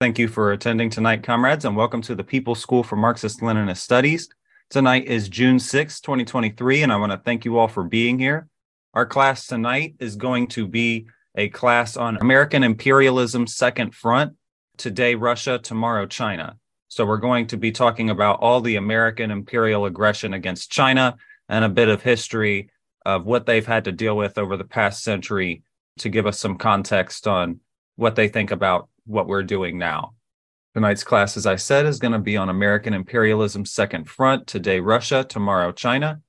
Thank you for attending tonight, comrades, and welcome to the People's School for Marxist-Leninist Studies. Tonight is June 6, 2023, and I want to thank you all for being here. Our class tonight is going to be a class on American imperialism's second front, today Russia, tomorrow China. So we're going to be talking about all the American imperial aggression against China and a bit of history of what they've had to deal with over the past century to give us some context on what they think about what we're doing now. Tonight's class, as I said, is going to be on American imperialism's second front, today Russia, tomorrow China.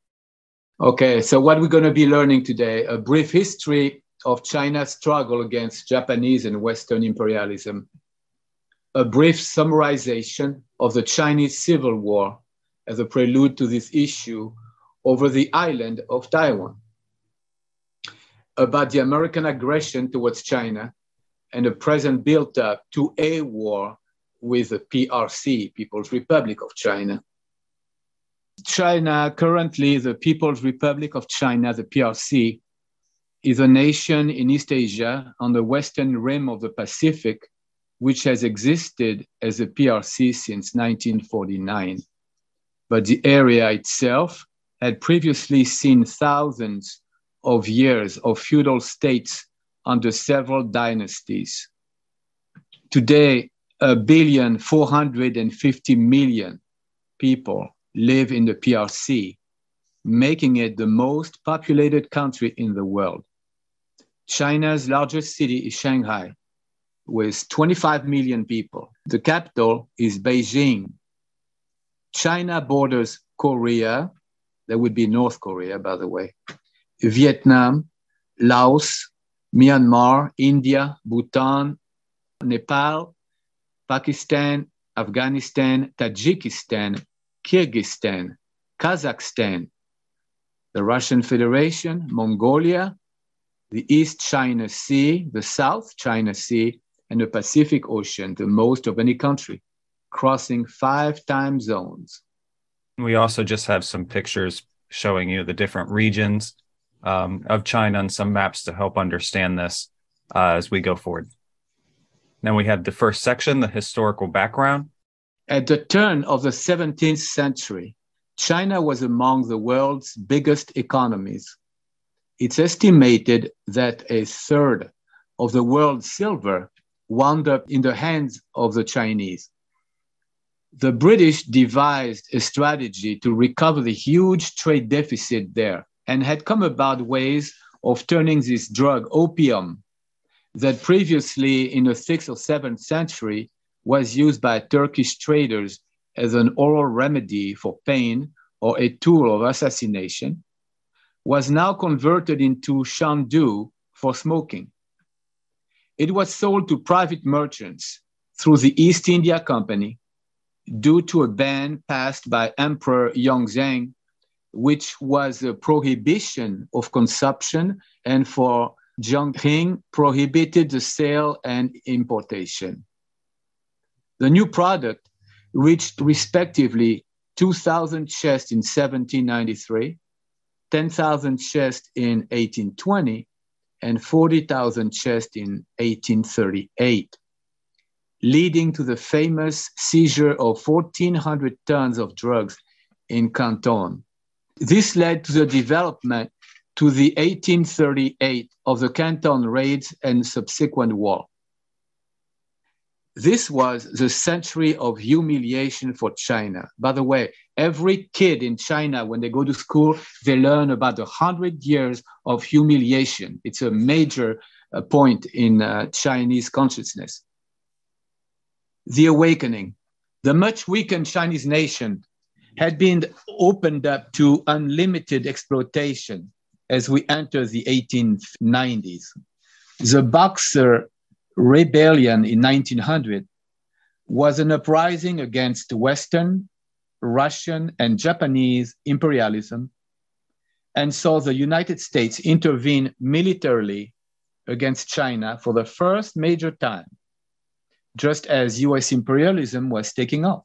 Okay, so what we're going to be learning today, a brief history of China's struggle against Japanese and Western imperialism, a brief summarization of the Chinese Civil War as a prelude to this issue over the island of Taiwan, about the American aggression towards China and the present build-up to a war with the PRC, People's Republic of China. China, currently the People's Republic of China, the PRC, is a nation in East Asia on the western rim of the Pacific, which has existed as a PRC since 1949. But the area itself had previously seen thousands of years of feudal states under several dynasties. Today, 1,450,000,000 people live in the PRC, making it the most populated country in the world. China's largest city is Shanghai, with 25 million people. The capital is Beijing. China borders Korea, that would be North Korea, by the way, Vietnam, Laos, Myanmar, India, Bhutan, Nepal, Pakistan, Afghanistan, Tajikistan, Kyrgyzstan, Kazakhstan, the Russian Federation, Mongolia, the East China Sea, the South China Sea, and the Pacific Ocean, the most of any country, crossing 5 time zones. We also just have some pictures showing you the different regions of China and some maps to help understand this as we go forward. Then we have the first section, the historical background. At the turn of the 17th century, China was among the world's biggest economies. It's estimated that a third of the world's silver wound up in the hands of the Chinese. The British devised a strategy to recover the huge trade deficit there, and had come about ways of turning this drug, opium, that previously in the 6th or 7th century was used by Turkish traders as an oral remedy for pain or a tool of assassination, was now converted into shandu for smoking. It was sold to private merchants through the East India Company due to a ban passed by Emperor Yongzheng, which was a prohibition of consumption, and for Jiangping prohibited the sale and importation. The new product reached respectively 2,000 chests in 1793, 10,000 chests in 1820, and 40,000 chests in 1838, leading to the famous seizure of 1,400 tons of drugs in Canton. This led to the development to the 1838 of the Canton raids and subsequent war. This was the century of humiliation for China. By the way, every kid in China, when they go to school, they learn about 100 years of humiliation. It's a major point in Chinese consciousness. The awakening. The much weakened Chinese nation had been opened up to unlimited exploitation as we enter the 1890s. The Boxer Rebellion in 1900 was an uprising against Western, Russian, and Japanese imperialism, and saw the United States intervene militarily against China for the first major time, just as US imperialism was taking off.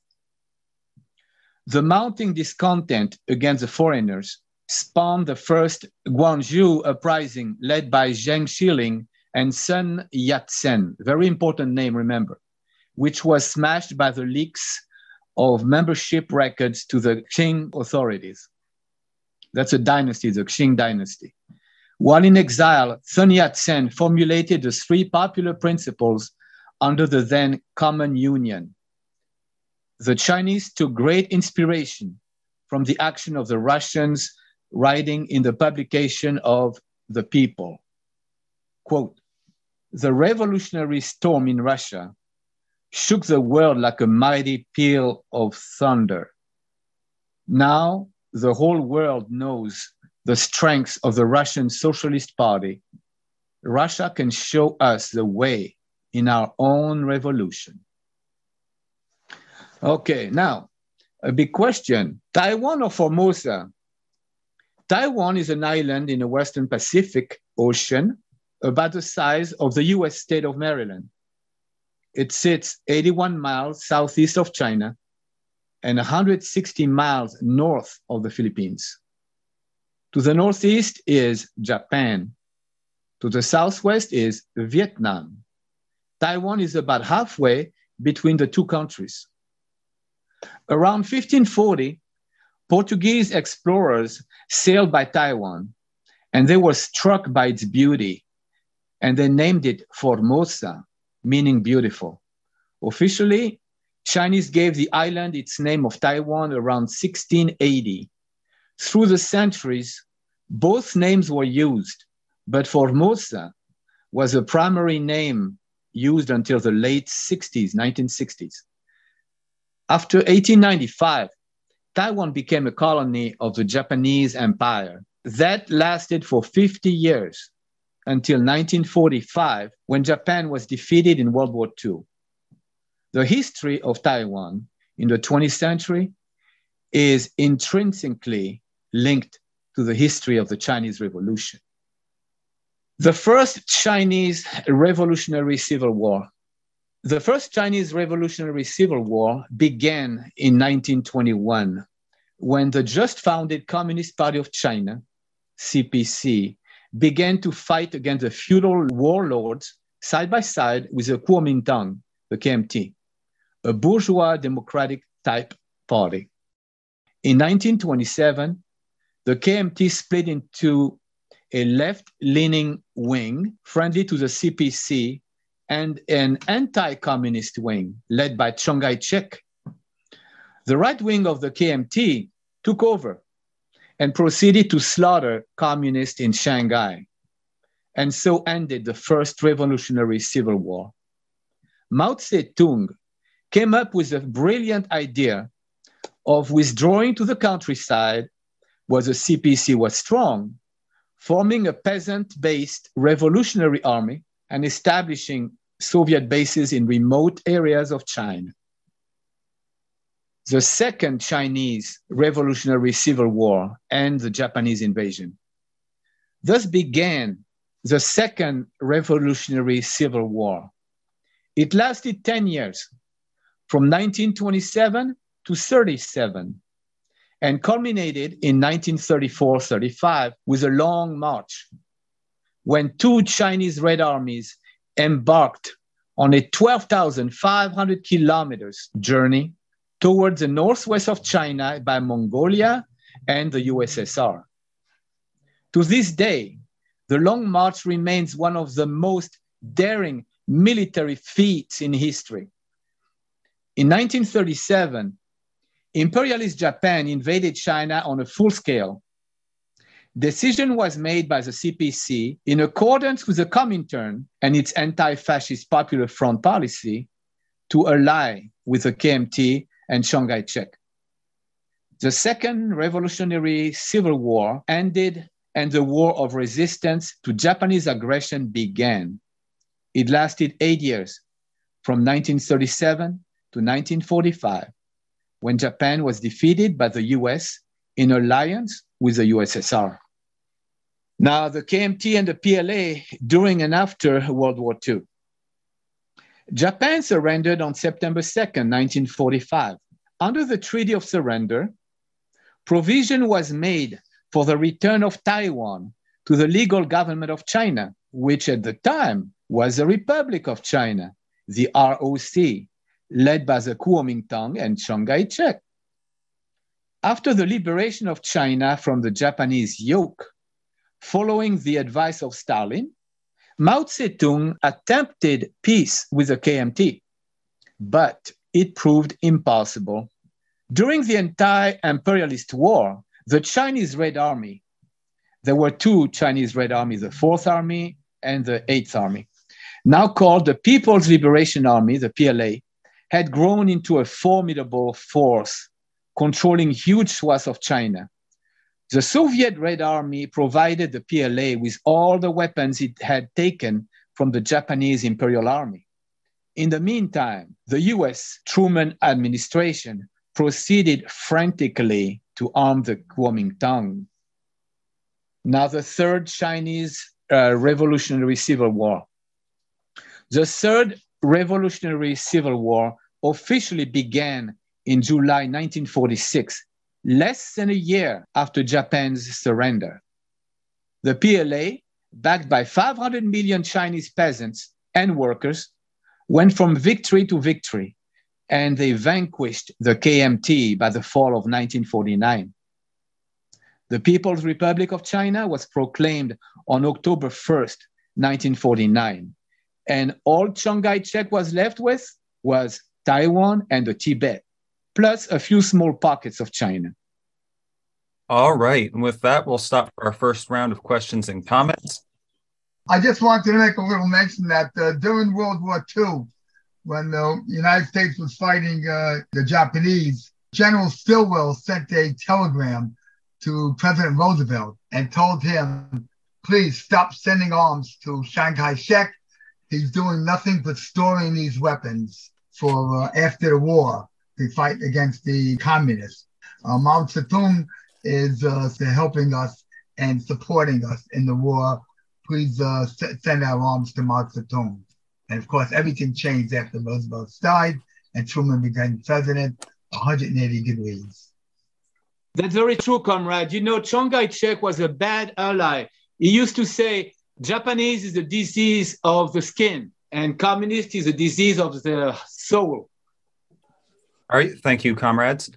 The mounting discontent against the foreigners spawned the first Guangzhou uprising led by Zheng Xiling and Sun Yat-sen, very important name, remember, which was smashed by the leaks of membership records to the Qing authorities. That's a dynasty, the Qing dynasty. While in exile, Sun Yat-sen formulated the three popular principles under the then Common Union. The Chinese took great inspiration from the action of the Russians writing in the publication of The People. Quote, "The revolutionary storm in Russia shook the world like a mighty peal of thunder. Now the whole world knows the strength of the Russian Socialist Party. Russia can show us the way in our own revolution." Okay, now, a big question. Taiwan or Formosa? Taiwan is an island in the Western Pacific Ocean about the size of the US state of Maryland. It sits 81 miles southeast of China and 160 miles north of the Philippines. To the northeast is Japan. To the southwest is Vietnam. Taiwan is about halfway between the two countries. Around 1540, Portuguese explorers sailed by Taiwan, and they were struck by its beauty, and they named it Formosa, meaning beautiful. Officially, Chinese gave the island its name of Taiwan around 1680. Through the centuries, both names were used, but Formosa was a primary name used until the late 1960s. After 1895, Taiwan became a colony of the Japanese Empire. That lasted for 50 years until 1945, when Japan was defeated in World War II. The history of Taiwan in the 20th century is intrinsically linked to the history of the Chinese Revolution. The first Chinese Revolutionary Civil War. The first Chinese Revolutionary Civil War began in 1921, when the just-founded Communist Party of China, CPC, began to fight against the feudal warlords side by side with the Kuomintang, the KMT, a bourgeois democratic type party. In 1927, the KMT split into a left-leaning wing friendly to the CPC and an anti-communist wing led by Chiang Kai-shek. The right wing of the KMT took over and proceeded to slaughter communists in Shanghai, and so ended the first Revolutionary Civil War. Mao Tse-tung came up with a brilliant idea of withdrawing to the countryside where the CPC was strong, forming a peasant-based revolutionary army and establishing Soviet bases in remote areas of China. The second Chinese Revolutionary Civil War and the Japanese invasion. Thus began the second Revolutionary Civil War. It lasted 10 years, from 1927 to 1937, and culminated in 1934-35 with a long march, when two Chinese Red Armies embarked on a 12,500 kilometers journey towards the northwest of China by Mongolia and the USSR. To this day, the Long March remains one of the most daring military feats in history. In 1937, imperialist Japan invaded China on a full scale. Decision was made by the CPC in accordance with the Comintern and its anti-fascist Popular Front policy to ally with the KMT and Chiang Kai-shek. The Second Revolutionary Civil War ended and the war of resistance to Japanese aggression began. It lasted 8 years, from 1937 to 1945, when Japan was defeated by the US in alliance with the USSR. Now, the KMT and the PLA during and after World War II. Japan surrendered on September 2nd, 1945. Under the Treaty of Surrender, provision was made for the return of Taiwan to the legal government of China, which at the time was the Republic of China, the ROC, led by the Kuomintang and Chiang Kai-shek. After the liberation of China from the Japanese yoke, following the advice of Stalin, Mao Zedong attempted peace with the KMT, but it proved impossible. During the entire imperialist war, the Chinese Red Army, there were two Chinese Red Armies, the Fourth Army and the Eighth Army, now called the People's Liberation Army, the PLA, had grown into a formidable force, controlling huge swaths of China. The Soviet Red Army provided the PLA with all the weapons it had taken from the Japanese Imperial Army. In the meantime, the US Truman administration proceeded frantically to arm the Kuomintang. Now the Third Chinese Revolutionary Civil War. The Third Revolutionary Civil War officially began in July 1946, less than a year after Japan's surrender. The PLA, backed by 500 million Chinese peasants and workers, went from victory to victory, and they vanquished the KMT by the fall of 1949. The People's Republic of China was proclaimed on October 1st, 1949, and all Chiang Kai-shek was left with was Taiwan and Tibet, plus a few small pockets of China. All right, and with that, we'll stop for our first round of questions and comments. I just wanted to make a little mention that during World War II, when the United States was fighting the Japanese, General Stilwell sent a telegram to President Roosevelt and told him, please stop sending arms to Chiang Kai-shek. He's doing nothing but storing these weapons for after the war, the fight against the communists. Mao Zedong is helping us and supporting us in the war. Please send our arms to Mao Zedong. And of course, everything changed after Roosevelt died and Truman became president, 180 degrees. That's very true, comrade. You know, Chiang Kai-shek was a bad ally. He used to say, Japanese is the disease of the skin and communist is the disease of the soul. All right. Thank you, comrades.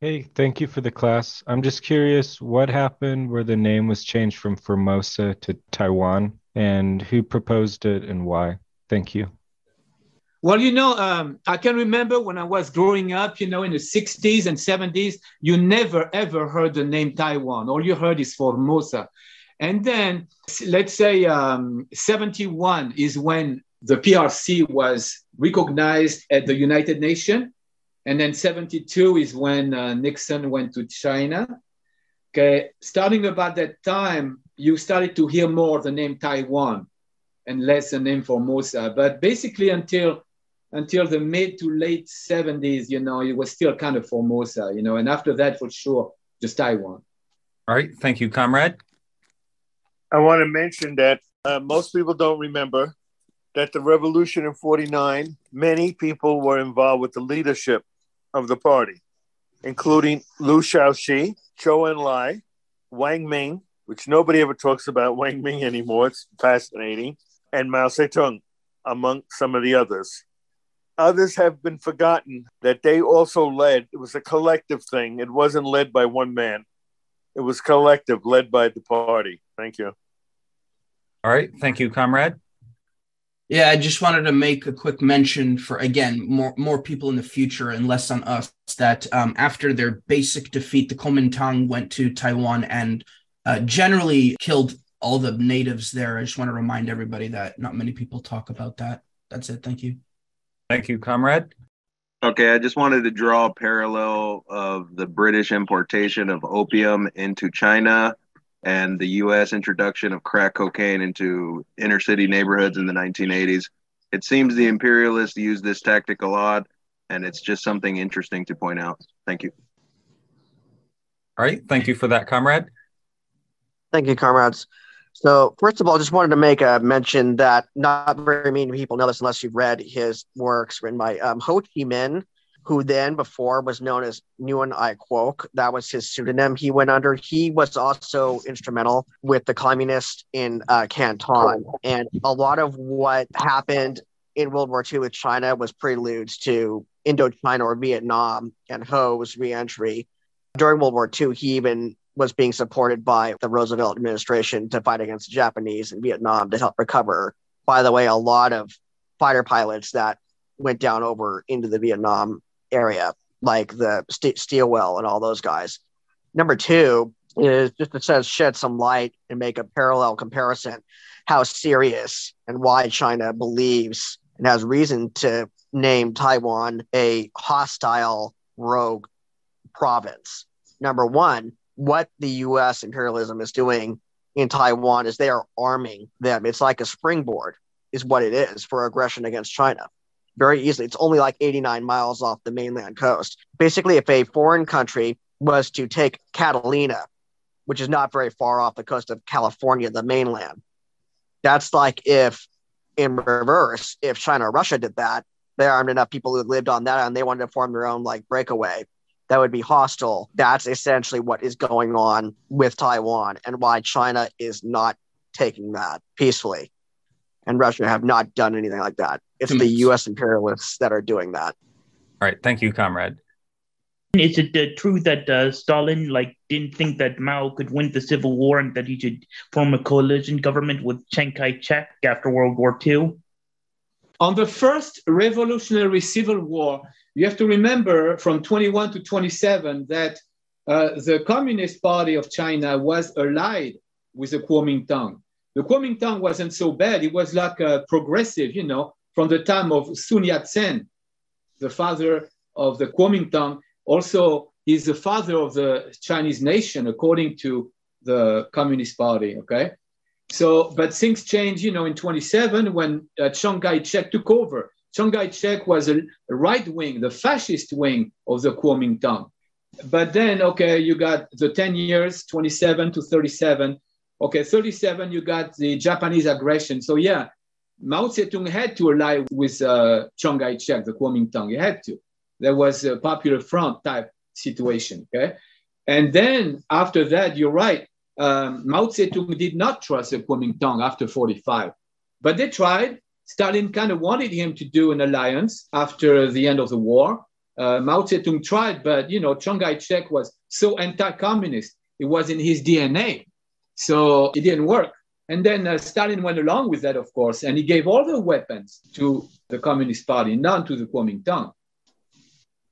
Hey, thank you for the class. I'm just curious what happened where the name was changed from Formosa to Taiwan and who proposed it and why. Thank you. Well, you know, I can remember when I was growing up, you know, in the 60s and 70s, you never, ever heard the name Taiwan. All you heard is Formosa. And then, let's say 71 is when the PRC was recognized at the United Nations. And then 72 is when Nixon went to China. Okay, starting about that time, you started to hear more the name Taiwan and less the name Formosa. But basically until the mid to late 70s, you know, it was still kind of Formosa, you know, and after that, for sure, just Taiwan. All right. Thank you, comrade. I want to mention that most people don't remember that the revolution in 49, many people were involved with the leadership of the party, including Liu Shaoqi, Zhou Enlai, Wang Ming, which nobody ever talks about Wang Ming anymore. It's fascinating. And Mao Zedong, among some of the others. Others have been forgotten that they also led. It was a collective thing. It wasn't led by one man. It was collective, led by the party. Thank you. All right. Thank you, comrade. Yeah, I just wanted to make a quick mention for, again, more people in the future and less on us, that after their basic defeat, the Kuomintang went to Taiwan and generally killed all the natives there. I just want to remind everybody that not many people talk about that. That's it. Thank you. Thank you, comrade. Okay, I just wanted to draw a parallel of the British importation of opium into China and the U.S. introduction of crack cocaine into inner city neighborhoods in the 1980s. It seems the imperialists use this tactic a lot, and it's just something interesting to point out. Thank you. All right, thank you for that, comrade. Thank you, comrades. So first of all, just wanted to make a mention that not very many people know this unless you've read his works written by Ho Chi Minh, who then before was known as Nguyen Ai Quoc. That was his pseudonym he went under. He was also instrumental with the communists in Canton. And a lot of what happened in World War II with China was preludes to Indochina or Vietnam and Ho's reentry. During World War II, he even was being supported by the Roosevelt administration to fight against the Japanese in Vietnam to help recover. By the way, a lot of fighter pilots that went down over into the Vietnam area, like the Stilwell and all those guys. Number two is just it says shed some light and make a parallel comparison how serious and why China believes and has reason to name Taiwan a hostile rogue province. Number one, what the U.S. imperialism is doing in Taiwan is they are arming them. It's like a springboard is what it is for aggression against China. Very easily. It's only like 89 miles off the mainland coast. Basically, if a foreign country was to take Catalina, which is not very far off the coast of California, the mainland, that's like if, in reverse, if China or Russia did that, they armed enough people who lived on that and they wanted to form their own like breakaway that would be hostile. That's essentially what is going on with Taiwan and why China is not taking that peacefully. And Russia have not done anything like that. It's the U.S. imperialists that are doing that. All right. Thank you, comrade. Is it true that Stalin didn't think that Mao could win the Civil War and that he should form a coalition government with Chiang Kai-shek after World War II? On the first revolutionary civil war, you have to remember from 21 to 27 that the Communist Party of China was allied with the Kuomintang. The Kuomintang wasn't so bad. It was like a progressive, from the time of Sun Yat-sen, the father of the Kuomintang. Also, he's the father of the Chinese nation, according to the Communist Party, okay? So, but things changed, in 27 when Chiang Kai-shek took over. Chiang Kai-shek was a right wing, the fascist wing of the Kuomintang. But then, okay, you got the 10 years, 27 to 37. Okay, 37, you got the Japanese aggression. So yeah, Mao Zedong had to ally with Chiang Kai-shek, the Kuomintang. He had to. There was a Popular Front type situation, okay? And then after that, you're right. Mao Zedong did not trust the Kuomintang after 45. But they tried. Stalin kind of wanted him to do an alliance after the end of the war. Mao Zedong tried, but, Chiang Kai-shek was so anti-communist. It was in his DNA. So it didn't work. And then Stalin went along with that, of course, and he gave all the weapons to the Communist Party, none to the Kuomintang.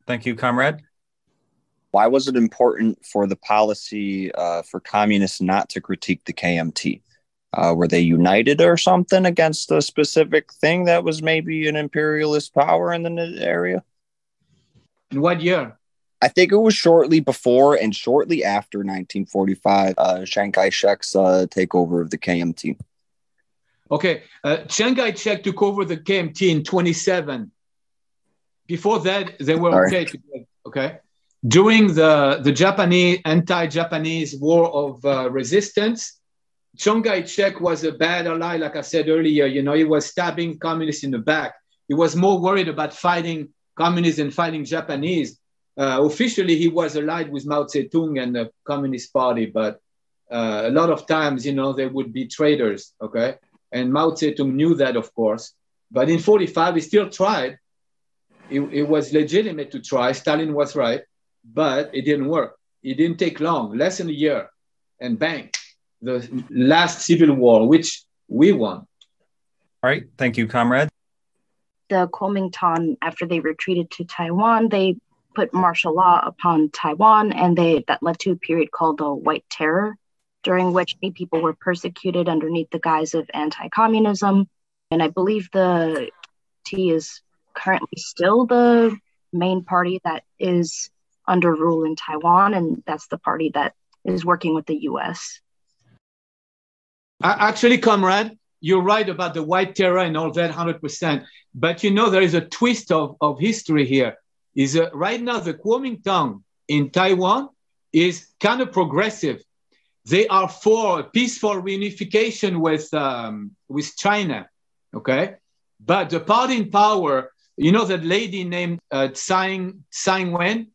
Thank you, comrade. Why was it important for the policy for communists not to critique the KMT? Were they united or something against a specific thing that was maybe an imperialist power in the area? In what year? I think it was shortly before and shortly after 1945, Chiang Kai-shek's takeover of the KMT. Okay, Chiang Kai-shek took over the KMT in 27. Before that, they were okay together, okay? During the Japanese anti-Japanese war of resistance, Chiang Kai-shek was a bad ally, like I said earlier. He was stabbing communists in the back. He was more worried about fighting communists than fighting Japanese. Officially, he was allied with Mao Zedong and the Communist Party, but a lot of times, they would be traitors, okay? And Mao Zedong knew that, of course. But in 45, he still tried. It was legitimate to try. Stalin was right, but it didn't work. It didn't take long, less than a year. And bang, the last civil war, which we won. All right. Thank you, comrade. The Kuomintang, after they retreated to Taiwan, they put martial law upon Taiwan, and that led to a period called the White Terror, during which many people were persecuted underneath the guise of anti-communism. And I believe the KMT is currently still the main party that is under rule in Taiwan, and that's the party that is working with the U.S. Actually, comrade, you're right about the White Terror and all that 100%. But there is a twist of history here. Right now, the Kuomintang in Taiwan is kind of progressive. They are for peaceful reunification with China, okay? But the party in power, that lady named Tsai Ing-wen,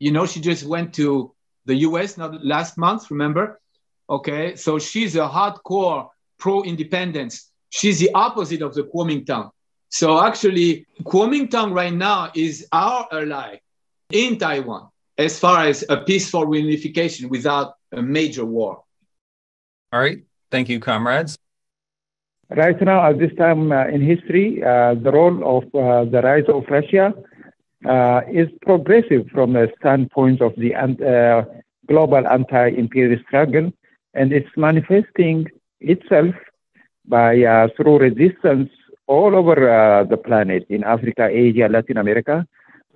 she just went to the U.S. not last month, remember? Okay, so she's a hardcore pro-independence. She's the opposite of the Kuomintang. So actually, Kuomintang right now is our ally in Taiwan as far as a peaceful reunification without a major war. All right. Thank you, comrades. Right now, at this time in history, the role of the rise of Russia is progressive from the standpoint of the global anti-imperial struggle, and it's manifesting itself by through resistance all over the planet, in Africa, Asia, Latin America.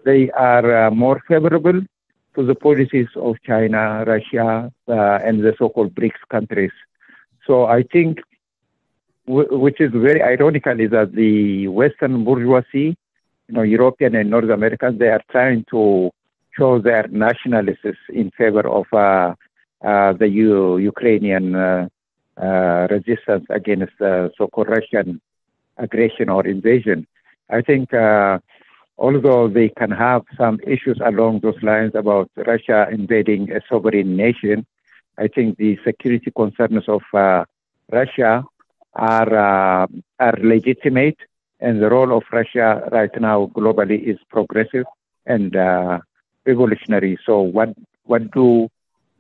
They are more favorable to the policies of China, Russia, and the so-called BRICS countries. So I think, which is very ironical, is that the Western bourgeoisie, you know, European and North Americans, they are trying to show their nationalists in favor of the Ukrainian resistance against the so-called Russian aggression or invasion. I think although they can have some issues along those lines about Russia invading a sovereign nation, I think the security concerns of Russia are legitimate, and the role of Russia right now globally is progressive and revolutionary. So what do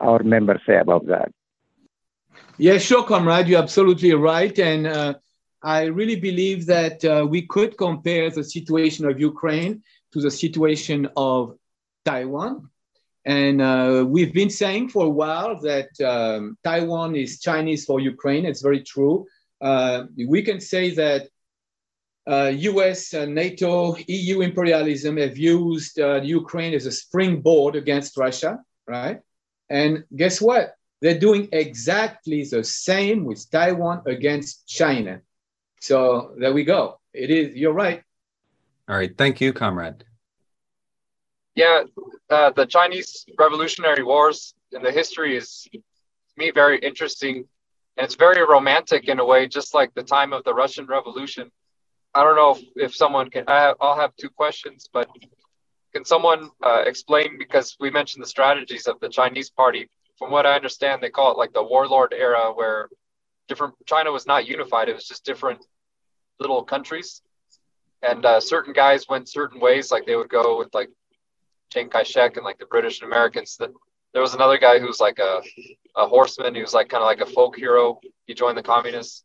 our members say about that? Yeah, sure, comrade. You're absolutely right. And I really believe that we could compare the situation of Ukraine to the situation of Taiwan. And we've been saying for a while that Taiwan is Chinese for Ukraine. It's very true. We can say that US, NATO, EU imperialism have used Ukraine as a springboard against Russia, right? And guess what? They're doing exactly the same with Taiwan against China. So there we go. It is, you're right. All right. Thank you, comrade. Yeah, the Chinese Revolutionary Wars in the history is, to me, very interesting. And it's very romantic in a way, just like the time of the Russian Revolution. I don't know if someone can, I'll have two questions, but can someone explain, because we mentioned the strategies of the Chinese party. From what I understand, they call it like the warlord era, where different China was not unified. It was just different little countries. And certain guys went certain ways, like they would go with like Chiang Kai-shek and like the British and Americans. There was another guy who was like a horseman. He was like kind of like a folk hero. He joined the communists.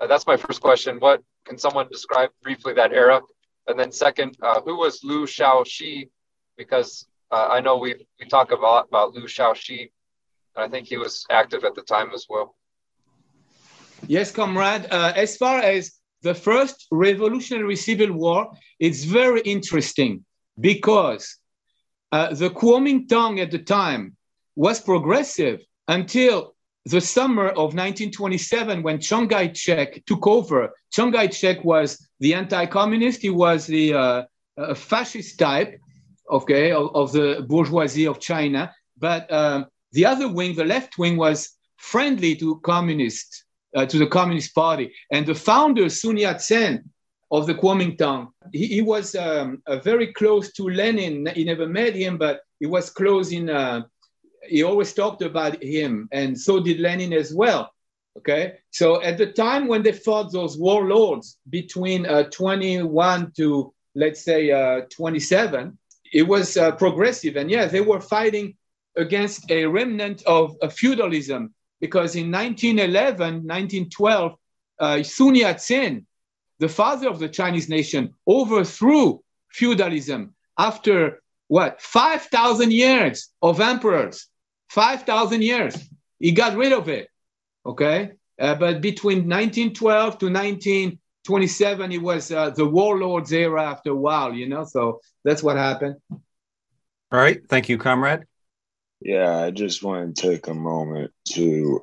That's my first question. What can someone describe briefly that era? And then second, who was Liu Shaoxi? Because I know we talk a lot about Liu Shaoxi, and I think he was active at the time as well. Yes, comrade. As far as the first revolutionary civil war, it's very interesting because the Kuomintang at the time was progressive until the summer of 1927 when Chiang Kai-shek took over. Chiang Kai-shek was the anti-communist. He was the fascist type, okay, of the bourgeoisie of China. But the other wing, the left wing, was friendly to the Communist Party. And the founder, Sun Yat-sen, of the Kuomintang, he was very close to Lenin. He never met him, but he was close in... he always talked about him, and so did Lenin as well, okay? So at the time when they fought those warlords between 21 to, let's say, 27, it was progressive. And yeah, they were fighting against a remnant of feudalism, because in 1911, 1912, Sun Yat-sen, the father of the Chinese nation, overthrew feudalism after what? 5,000 years of emperors, 5,000 years. He got rid of it, okay? But between 1912 to 1927, it was the warlords era after a while, you know? So that's what happened. All right. Thank you, comrade. Yeah, I just want to take a moment to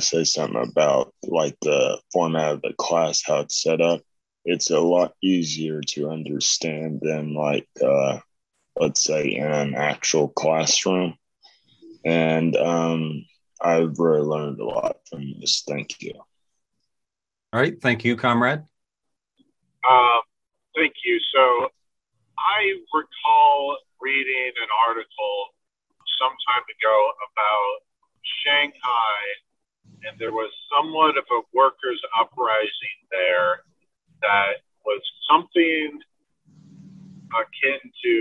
say something about like the format of the class, how it's set up. It's a lot easier to understand than like... let's say in an actual classroom. And I've really learned a lot from this. Thank you. All right. Thank you, comrade. Thank you. So I recall reading an article some time ago about Shanghai, and there was somewhat of a workers' uprising there that was something akin to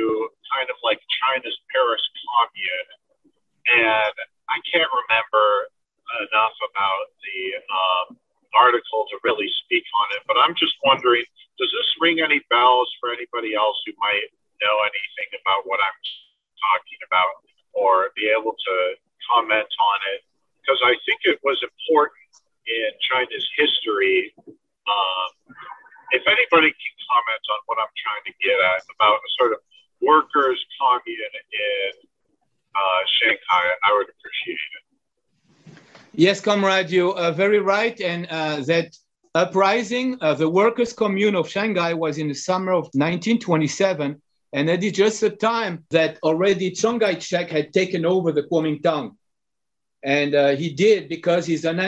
kind of like China's Paris Commune, and I can't remember enough about the article to really speak on it, but I'm just wondering, does this ring any bells for anybody else who might know anything about what I'm talking about or be able to comment on it? Because I think it was important in China's history. If anybody can comment on what I'm trying to get at about a sort of workers' commune in Shanghai, I would appreciate it. Yes, comrade, you are very right. And that uprising, the workers' commune of Shanghai, was in the summer of 1927. And that is just the time that already Chiang Kai-shek had taken over the Kuomintang. And he did because he was an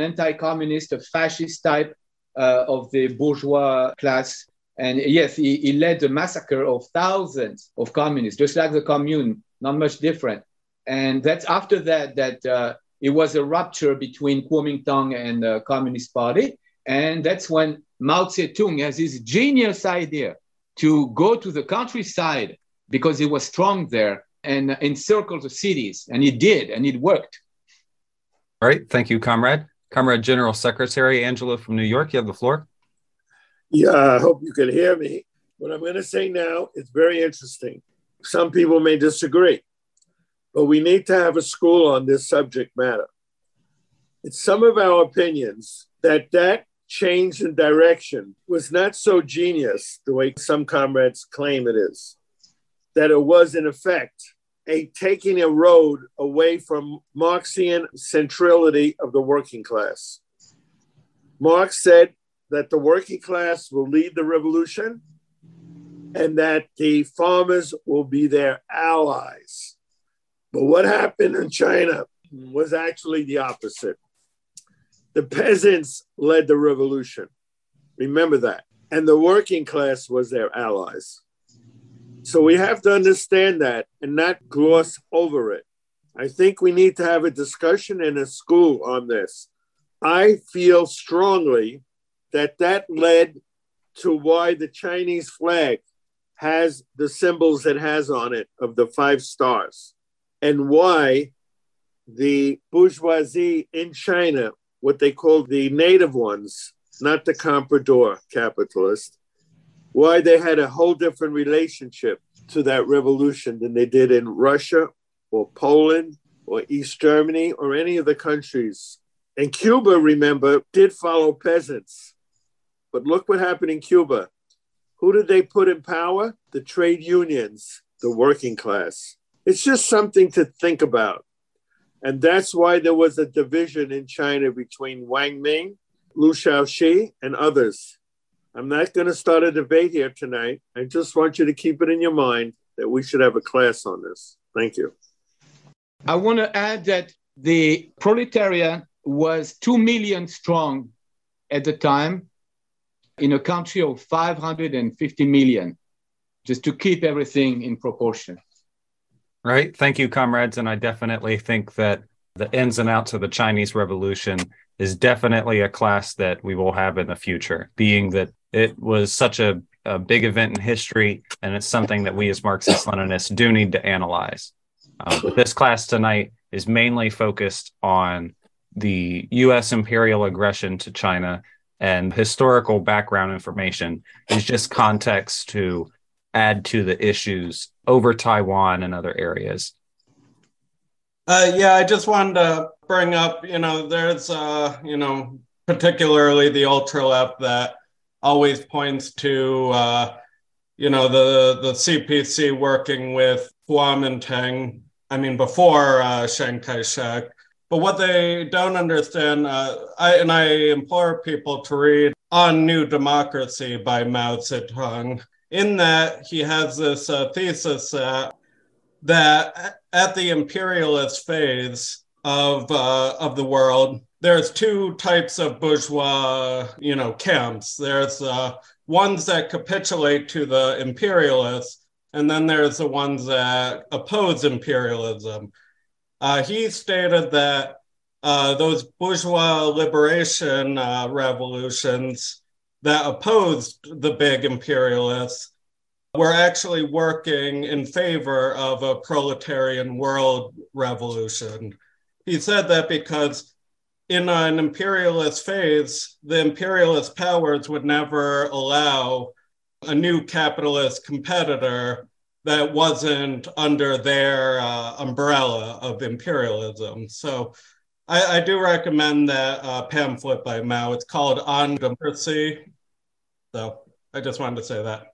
anti-communist, a fascist type of the bourgeois class. And yes, he led the massacre of thousands of communists, just like the commune, not much different. And that's after that it was a rupture between Kuomintang and the Communist Party. And that's when Mao Zedong has his genius idea to go to the countryside because he was strong there and encircle the cities. And he did, and it worked. All right, thank you, comrade. Comrade General Secretary Angela from New York, you have the floor. Yeah, I hope you can hear me. What I'm going to say now is very interesting. Some people may disagree, but we need to have a school on this subject matter. It's some of our opinions that change in direction was not so genius the way some comrades claim it is, that it was in effect taking a road away from Marxian centrality of the working class. Marx said that the working class will lead the revolution and that the farmers will be their allies. But what happened in China was actually the opposite. The peasants led the revolution. Remember that. And the working class was their allies. So we have to understand that and not gloss over it. I think we need to have a discussion in a school on this. I feel strongly that led to why the Chinese flag has the symbols it has on it of the 5 stars. And why the bourgeoisie in China, what they call the native ones, not the comprador capitalists, why they had a whole different relationship to that revolution than they did in Russia or Poland or East Germany or any of the countries. And Cuba, remember, did follow peasants. But look what happened in Cuba. Who did they put in power? The trade unions, the working class. It's just something to think about. And that's why there was a division in China between Wang Ming, Liu Shaoqi, and others. I'm not going to start a debate here tonight. I just want you to keep it in your mind that we should have a class on this. Thank you. I want to add that the proletariat was 2 million strong at the time in a country of 550 million, just to keep everything in proportion. Right. Thank you, comrades. And I definitely think that the ins and outs of the Chinese Revolution is definitely a class that we will have in the future, being that it was such a big event in history, and it's something that we as Marxist-Leninists do need to analyze. But this class tonight is mainly focused on the U.S. imperial aggression to China, and historical background information is just context to add to the issues over Taiwan and other areas. Yeah, I just wanted to bring up, there's, particularly the ultra-left that always points to, the CPC working with Kuomintang, before Chiang Kai-shek. But what they don't understand, I implore people to read On New Democracy by Mao Zedong. In that, he has this thesis that at the imperialist phase of the world, there's 2 types of bourgeois, camps. There's ones that capitulate to the imperialists, and then there's the ones that oppose imperialism. He stated that those bourgeois liberation revolutions that opposed the big imperialists were actually working in favor of a proletarian world revolution. He said that because in an imperialist phase, the imperialist powers would never allow a new capitalist competitor that wasn't under their umbrella of imperialism. So I do recommend that pamphlet by Mao. It's called On Democracy. So I just wanted to say that.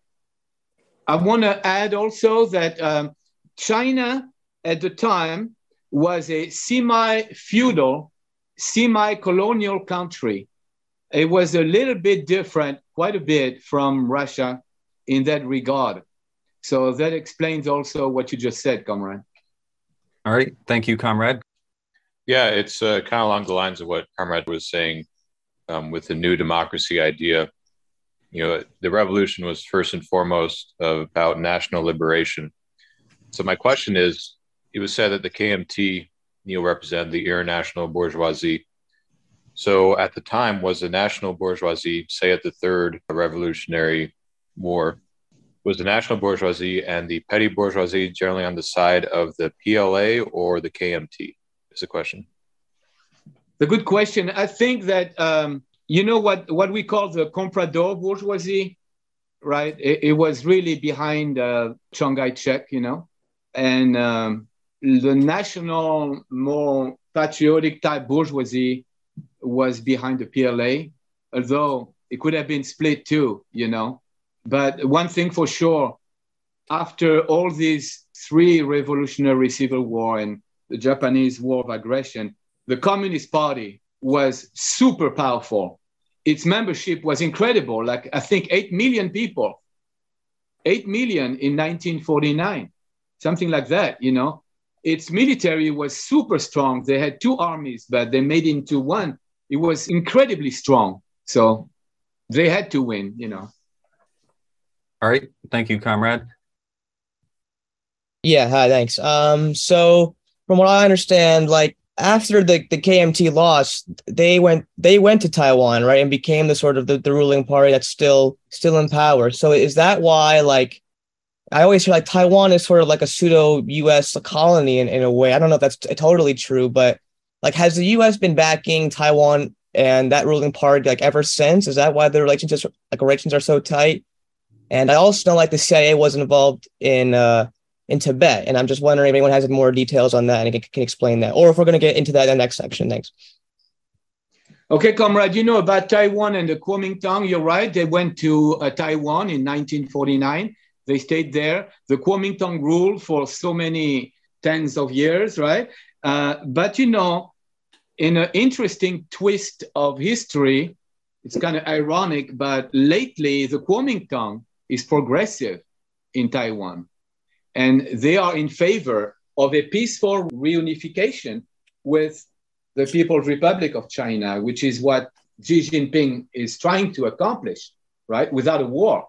I want to add also that China at the time was a semi-feudal, semi-colonial country. It was a little bit different, quite a bit, from Russia in that regard. So that explains also what you just said, Comrade. All right. Thank you, Comrade. Yeah, it's kind of along the lines of what Comrade was saying with the new democracy idea. You know, the revolution was first and foremost about national liberation. So my question is, it was said that the KMT, you know, represented the international bourgeoisie. So at the time, was the national bourgeoisie, say at the Third Revolutionary War, was the national bourgeoisie and the petty bourgeoisie generally on the side of the PLA or the KMT? Is the question. The good question. I think that... you know what we call the comprador bourgeoisie, right? It was really behind Chiang Kai-shek, you know, and the national, more patriotic type bourgeoisie was behind the PLA, although it could have been split too, you know. But one thing for sure, after all these three revolutionary civil war and the Japanese war of aggression, the Communist Party was super powerful. Its membership was incredible, like I think 8 million people, 8 million in 1949, something like that, you know. Its military was super strong. They had two armies, but they made into one. It was incredibly strong. So they had to win, you know. All right. Thank you, Comrade. Yeah, hi, thanks. So from what I understand, like, after the KMT lost, they went to Taiwan, right, and became the sort of the ruling party that's still in power. So is that why, like, I always hear like Taiwan is sort of like a pseudo U.S. colony in a way? I don't know if that's totally true, but like, has the U.S. been backing Taiwan and that ruling party like ever since? Is that why the relations are so tight? And I also know like the CIA was involved in Tibet. And I'm just wondering if anyone has more details on that and can explain that, or if we're going to get into that in the next section. Thanks. Okay, Comrade, you know about Taiwan and the Kuomintang, you're right. They went to Taiwan in 1949. They stayed there. The Kuomintang ruled for so many tens of years, right? But, you know, in an interesting twist of history, it's kind of ironic, but lately the Kuomintang is progressive in Taiwan. And they are in favor of a peaceful reunification with the People's Republic of China, which is what Xi Jinping is trying to accomplish, right? Without a war,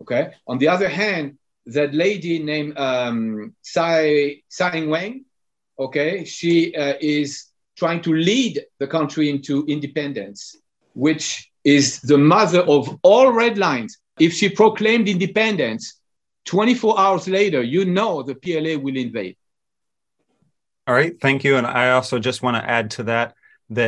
okay? On the other hand, that lady named Tsai Ing-wen, okay? She is trying to lead the country into independence, which is the mother of all red lines. If she proclaimed independence, 24 hours later, you know the PLA will invade. All right, thank you. And I also just want to add to that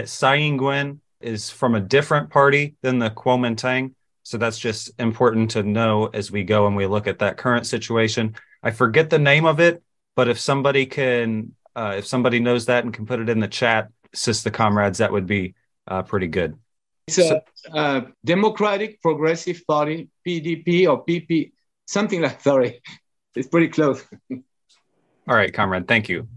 Tsai Ing-wen is from a different party than the Kuomintang. So that's just important to know as we go and we look at that current situation. I forget the name of it, but if somebody can, if somebody knows that and can put it in the chat, assist the comrades, that would be pretty good. It's a Democratic Progressive Party, PDP or PP. Something like, sorry, it's pretty close. All right, Comrade, thank you.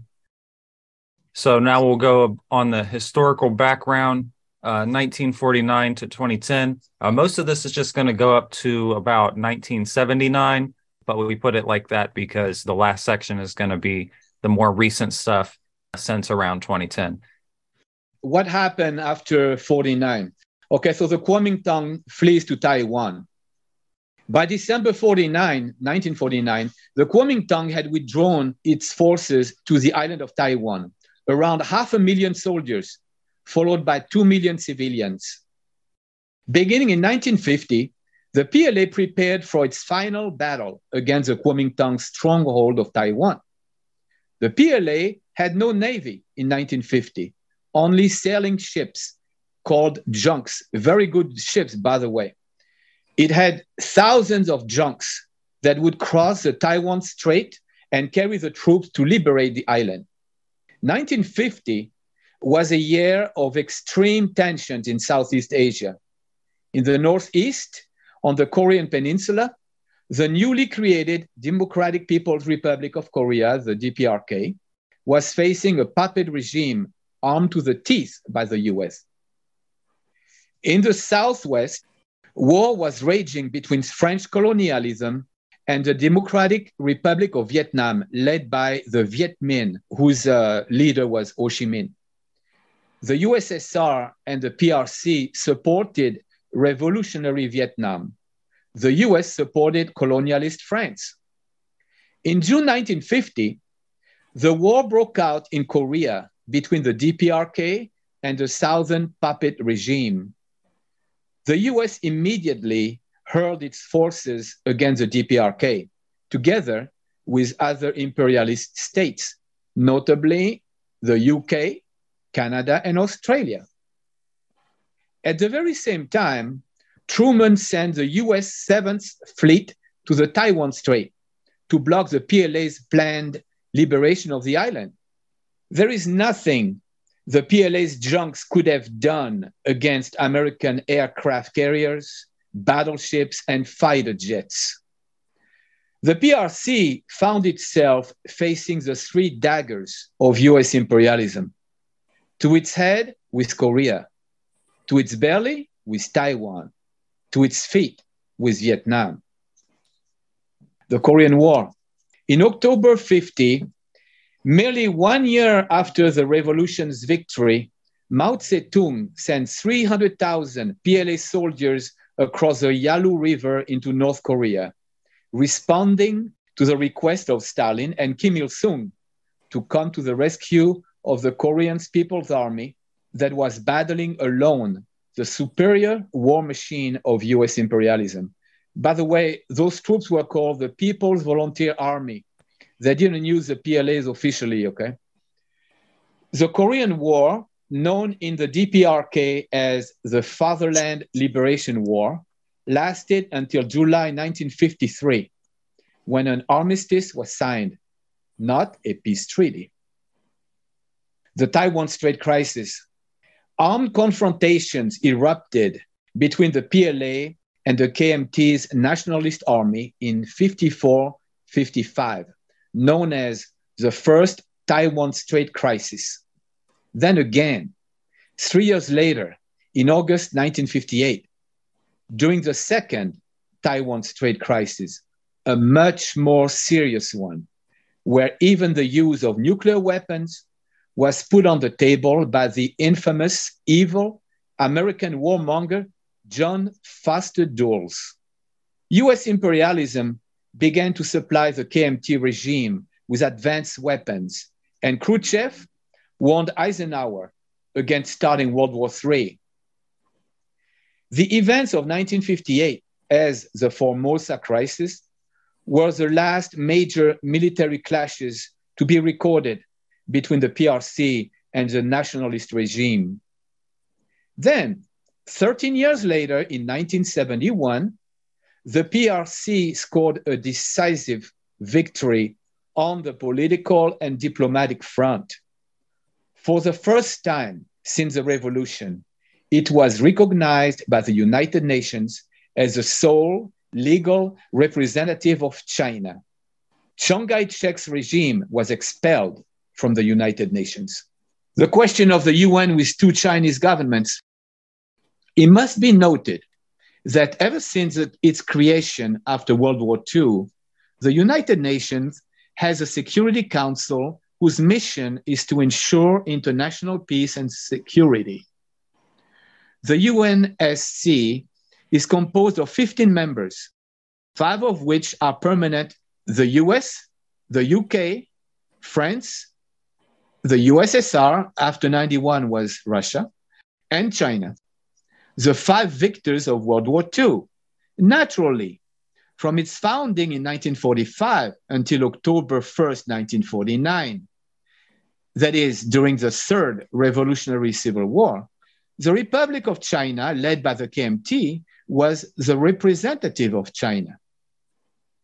So now we'll go on the historical background, 1949 to 2010. Most of this is just going to go up to about 1979, but we put it like that because the last section is going to be the more recent stuff since around 2010. What happened after 49? Okay, so the Kuomintang flees to Taiwan. By December 1949, the Kuomintang had withdrawn its forces to the island of Taiwan, around 500,000 soldiers, followed by 2 million civilians. Beginning in 1950, the PLA prepared for its final battle against the Kuomintang stronghold of Taiwan. The PLA had no navy in 1950, only sailing ships called junks, very good ships, by the way. It had thousands of junks that would cross the Taiwan Strait and carry the troops to liberate the island. 1950 was a year of extreme tensions in Southeast Asia. In the Northeast, on the Korean Peninsula, the newly created Democratic People's Republic of Korea, the DPRK, was facing a puppet regime armed to the teeth by the US. In the Southwest, war was raging between French colonialism and the Democratic Republic of Vietnam, led by the Viet Minh, whose leader was Ho Chi Minh. The USSR and the PRC supported revolutionary Vietnam. The US supported colonialist France. In June 1950, the war broke out in Korea between the DPRK and the Southern puppet regime. The US immediately hurled its forces against the DPRK, together with other imperialist states, notably the UK, Canada, and Australia. At the very same time, Truman sent the US 7th Fleet to the Taiwan Strait to block the PLA's planned liberation of the island. There is nothing the PLA's junks could have done against American aircraft carriers, battleships, and fighter jets. The PRC found itself facing the three daggers of US imperialism. To its head, with Korea. To its belly, with Taiwan. To its feet, with Vietnam. The Korean War. In October 50, merely 1 year after the revolution's victory, Mao Zedong sent 300,000 PLA soldiers across the Yalu River into North Korea, responding to the request of Stalin and Kim Il-sung to come to the rescue of the Korean People's Army that was battling alone the superior war machine of US imperialism. By the way, those troops were called the People's Volunteer Army. They didn't use the PLAs officially, okay? The Korean War, known in the DPRK as the Fatherland Liberation War, lasted until July 1953, when an armistice was signed, not a peace treaty. The Taiwan Strait Crisis. Armed confrontations erupted between the PLA and the KMT's Nationalist Army in 54-55, known as the First Taiwan Strait Crisis. Then again, 3 years later, in August 1958, during the second Taiwan Strait Crisis, a much more serious one, where even the use of nuclear weapons was put on the table by the infamous, evil American warmonger John Foster Dulles. US imperialism began to supply the KMT regime with advanced weapons, and Khrushchev warned Eisenhower against starting World War III. The events of 1958, as the Formosa crisis, were the last major military clashes to be recorded between the PRC and the nationalist regime. Then, 13 years later, in 1971, the PRC scored a decisive victory on the political and diplomatic front. For the first time since the revolution, it was recognized by the United Nations as the sole legal representative of China. Chiang Kai-shek's regime was expelled from the United Nations. The question of the UN with two Chinese governments. It must be noted that ever since its creation after World War II, the United Nations has a Security Council whose mission is to ensure international peace and security. The UNSC is composed of 15 members, 5 of which are permanent: the US, the UK, France, the USSR, after 91 was Russia, and China. the five victors of World War II. Naturally, from its founding in 1945 until October 1st, 1949, that is, during the Third Revolutionary Civil War, the Republic of China, led by the KMT, was the representative of China.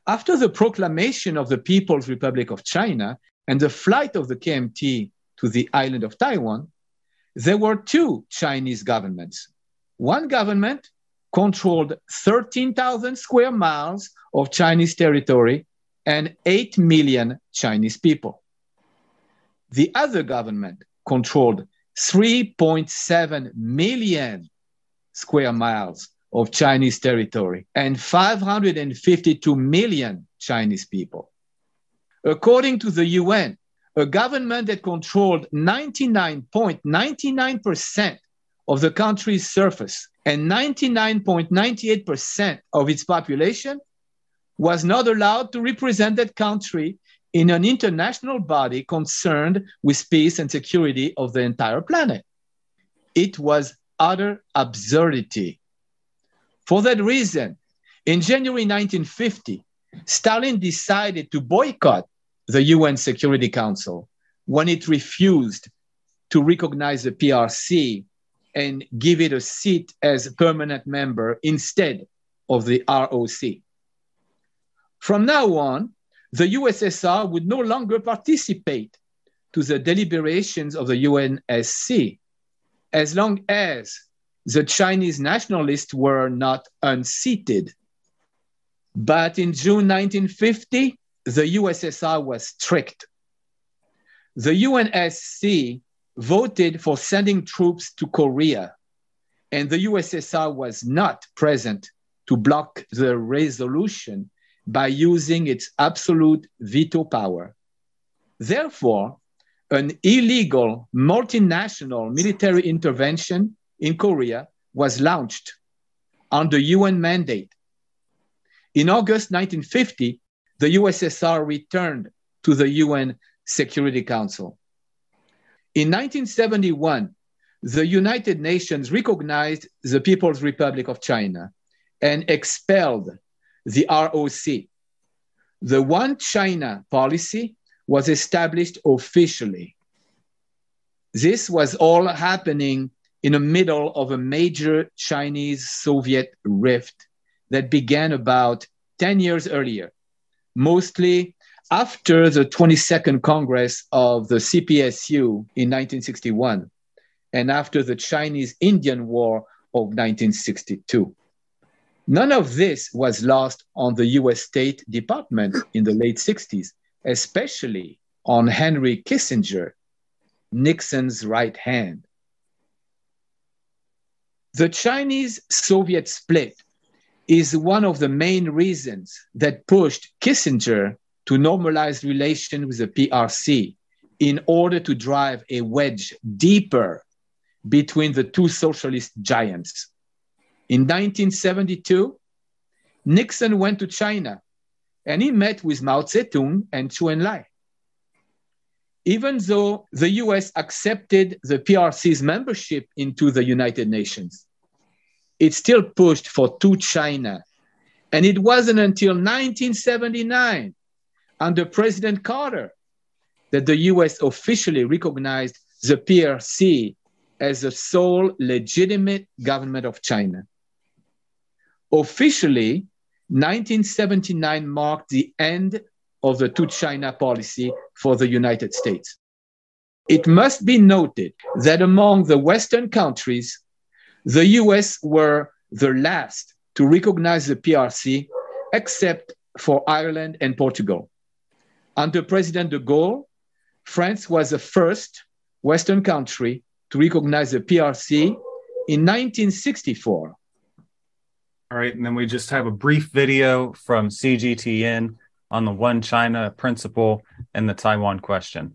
After the proclamation of the People's Republic of China and the flight of the KMT to the island of Taiwan, there were two Chinese governments. One government controlled 13,000 square miles of Chinese territory and 8 million Chinese people. The other government controlled 3.7 million square miles of Chinese territory and 552 million Chinese people. According to the UN, a government that controlled 99.99% of the country's surface and 99.98% of its population was not allowed to represent that country in an international body concerned with peace and security of the entire planet. It was utter absurdity. For that reason, in January 1950, Stalin decided to boycott the UN Security Council when it refused to recognize the PRC and give it a seat as a permanent member instead of the ROC. From now on, the USSR would no longer participate to the deliberations of the UNSC as long as the Chinese nationalists were not unseated. But in June 1950, the USSR was strict. The UNSC voted for sending troops to Korea, and the USSR was not present to block the resolution by using its absolute veto power. Therefore, an illegal multinational military intervention in Korea was launched under UN mandate. In August 1950, the USSR returned to the UN Security Council. In 1971, the United Nations recognized the People's Republic of China and expelled the ROC. The One China policy was established officially. This was all happening in the middle of a major Chinese-Soviet rift that began about 10 years earlier, mostly after the 22nd Congress of the CPSU in 1961 and after the Chinese-Indian War of 1962. None of this was lost on the US State Department in the late 60s, especially on Henry Kissinger, Nixon's right hand. The Chinese-Soviet split is one of the main reasons that pushed Kissinger to normalize relations with the PRC in order to drive a wedge deeper between the two socialist giants. In 1972, Nixon went to China and he met with Mao Zedong and Chu Enlai. Even though the US accepted the PRC's membership into the United Nations, it still pushed for two China. And it wasn't until 1979, under President Carter, that the US officially recognized the PRC as the sole legitimate government of China. Officially, 1979 marked the end of the two China policy for the United States. It must be noted that among the Western countries, the US were the last to recognize the PRC, except for Ireland and Portugal. Under President de Gaulle, France was the first Western country to recognize the PRC in 1964. All right, and then we just have a brief video from CGTN on the One China principle and the Taiwan question.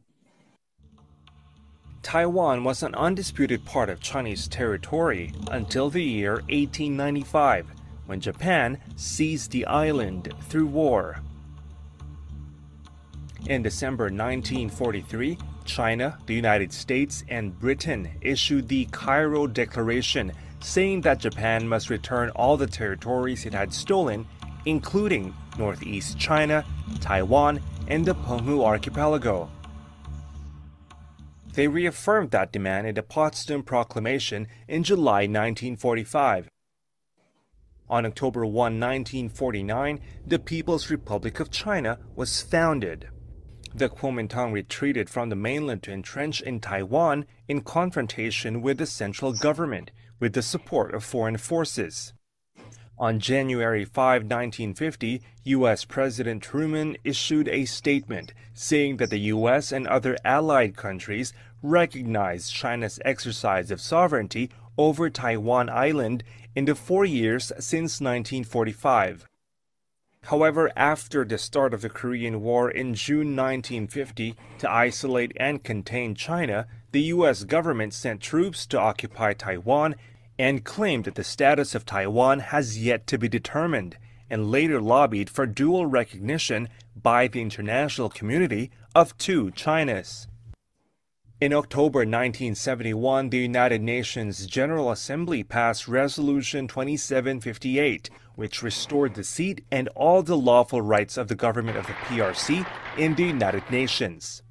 Taiwan was an undisputed part of Chinese territory until the year 1895, when Japan seized the island through war. In December 1943, China, the United States, and Britain issued the Cairo Declaration saying that Japan must return all the territories it had stolen, including northeast China, Taiwan, and the Penghu archipelago. They reaffirmed that demand in the Potsdam Proclamation in July 1945. On October 1, 1949, the People's Republic of China was founded. The Kuomintang retreated from the mainland to entrench in Taiwan in confrontation with the central government, with the support of foreign forces. On January 5, 1950, U.S. President Truman issued a statement saying that the U.S. and other allied countries recognized China's exercise of sovereignty over Taiwan Island in the 4 years since 1945. However, after the start of the Korean War in June 1950, to isolate and contain China, the U.S. government sent troops to occupy Taiwan and claimed that the status of Taiwan has yet to be determined, and later lobbied for dual recognition by the international community of two Chinas. In October 1971, the United Nations General Assembly passed Resolution 2758, which restored the seat and all the lawful rights of the government of the PRC in the United Nations.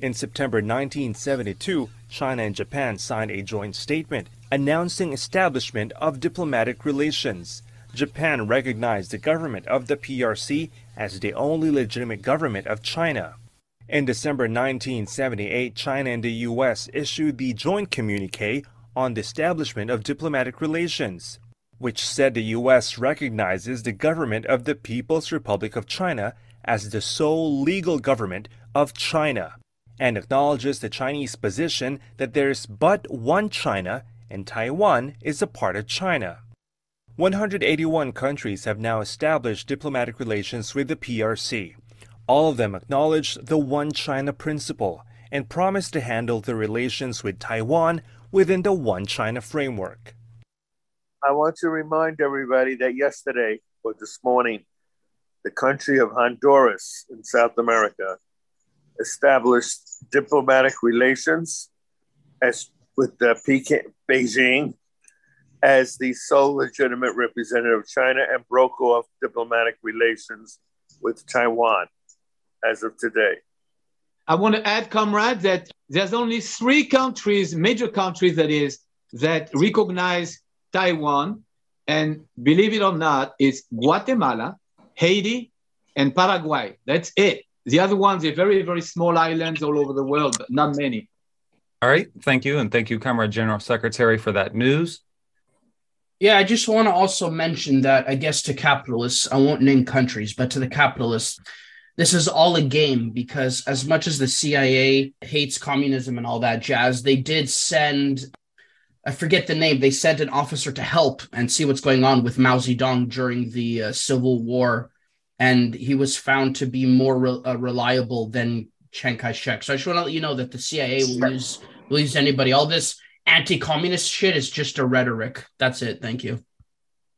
In September 1972, China and Japan signed a joint statement announcing establishment of diplomatic relations. Japan recognized the government of the PRC as the only legitimate government of China. In December 1978, China and the U.S. issued the joint communique on the establishment of diplomatic relations, which said the U.S. recognizes the government of the People's Republic of China as the sole legal government of China, and acknowledges the Chinese position that there is but one China and Taiwan is a part of China. 181 countries have now established diplomatic relations with the PRC. All of them acknowledged the One China principle and promised to handle the relations with Taiwan within the One China framework. I want to remind everybody that yesterday, or this morning, the country of Honduras in South America established diplomatic relations with Beijing as the sole legitimate representative of China and broke off diplomatic relations with Taiwan. As of today, I want to add, comrade, that there's only three countries, major countries that is, that recognize Taiwan, and believe it or not, it's Guatemala, Haiti, and Paraguay. That's it. The other ones are very, very small islands all over the world, but not many. All right. Thank you. And thank you, Comrade General Secretary, for that news. Yeah, I just want to also mention that, I guess, to capitalists, I won't name countries, but to the capitalists, this is all a game, because as much as the CIA hates communism and all that jazz, they did send, I forget the name, they sent an officer to help and see what's going on with Mao Zedong during the Civil War. And he was found to be more reliable than Chiang Kai-shek. So I just want to let you know that the CIA will use anybody. All this anti-communist shit is just a rhetoric. That's it. Thank you.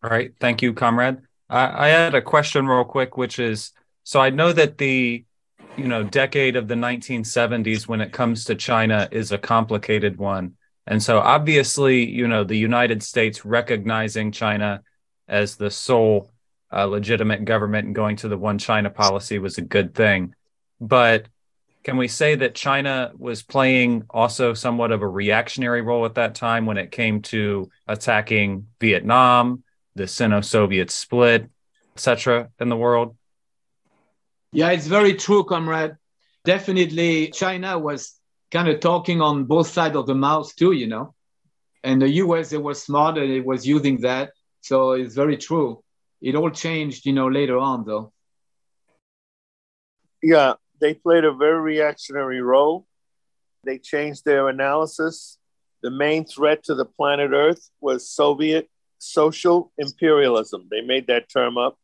All right. Thank you, comrade. I had a question real quick, which is, so I know that the, decade of the 1970s when it comes to China is a complicated one. And so obviously, the United States recognizing China as the sole legitimate government and going to the One China policy was a good thing. But can we say that China was playing also somewhat of a reactionary role at that time when it came to attacking Vietnam, the Sino-Soviet split, etc. in the world? Yeah, it's very true, comrade. Definitely, China was kind of talking on both sides of the mouth too, And the U.S., it was smart and it was using that. So it's very true. It all changed, later on, though. Yeah, they played a very reactionary role. They changed their analysis. The main threat to the planet Earth was Soviet social imperialism. They made that term up.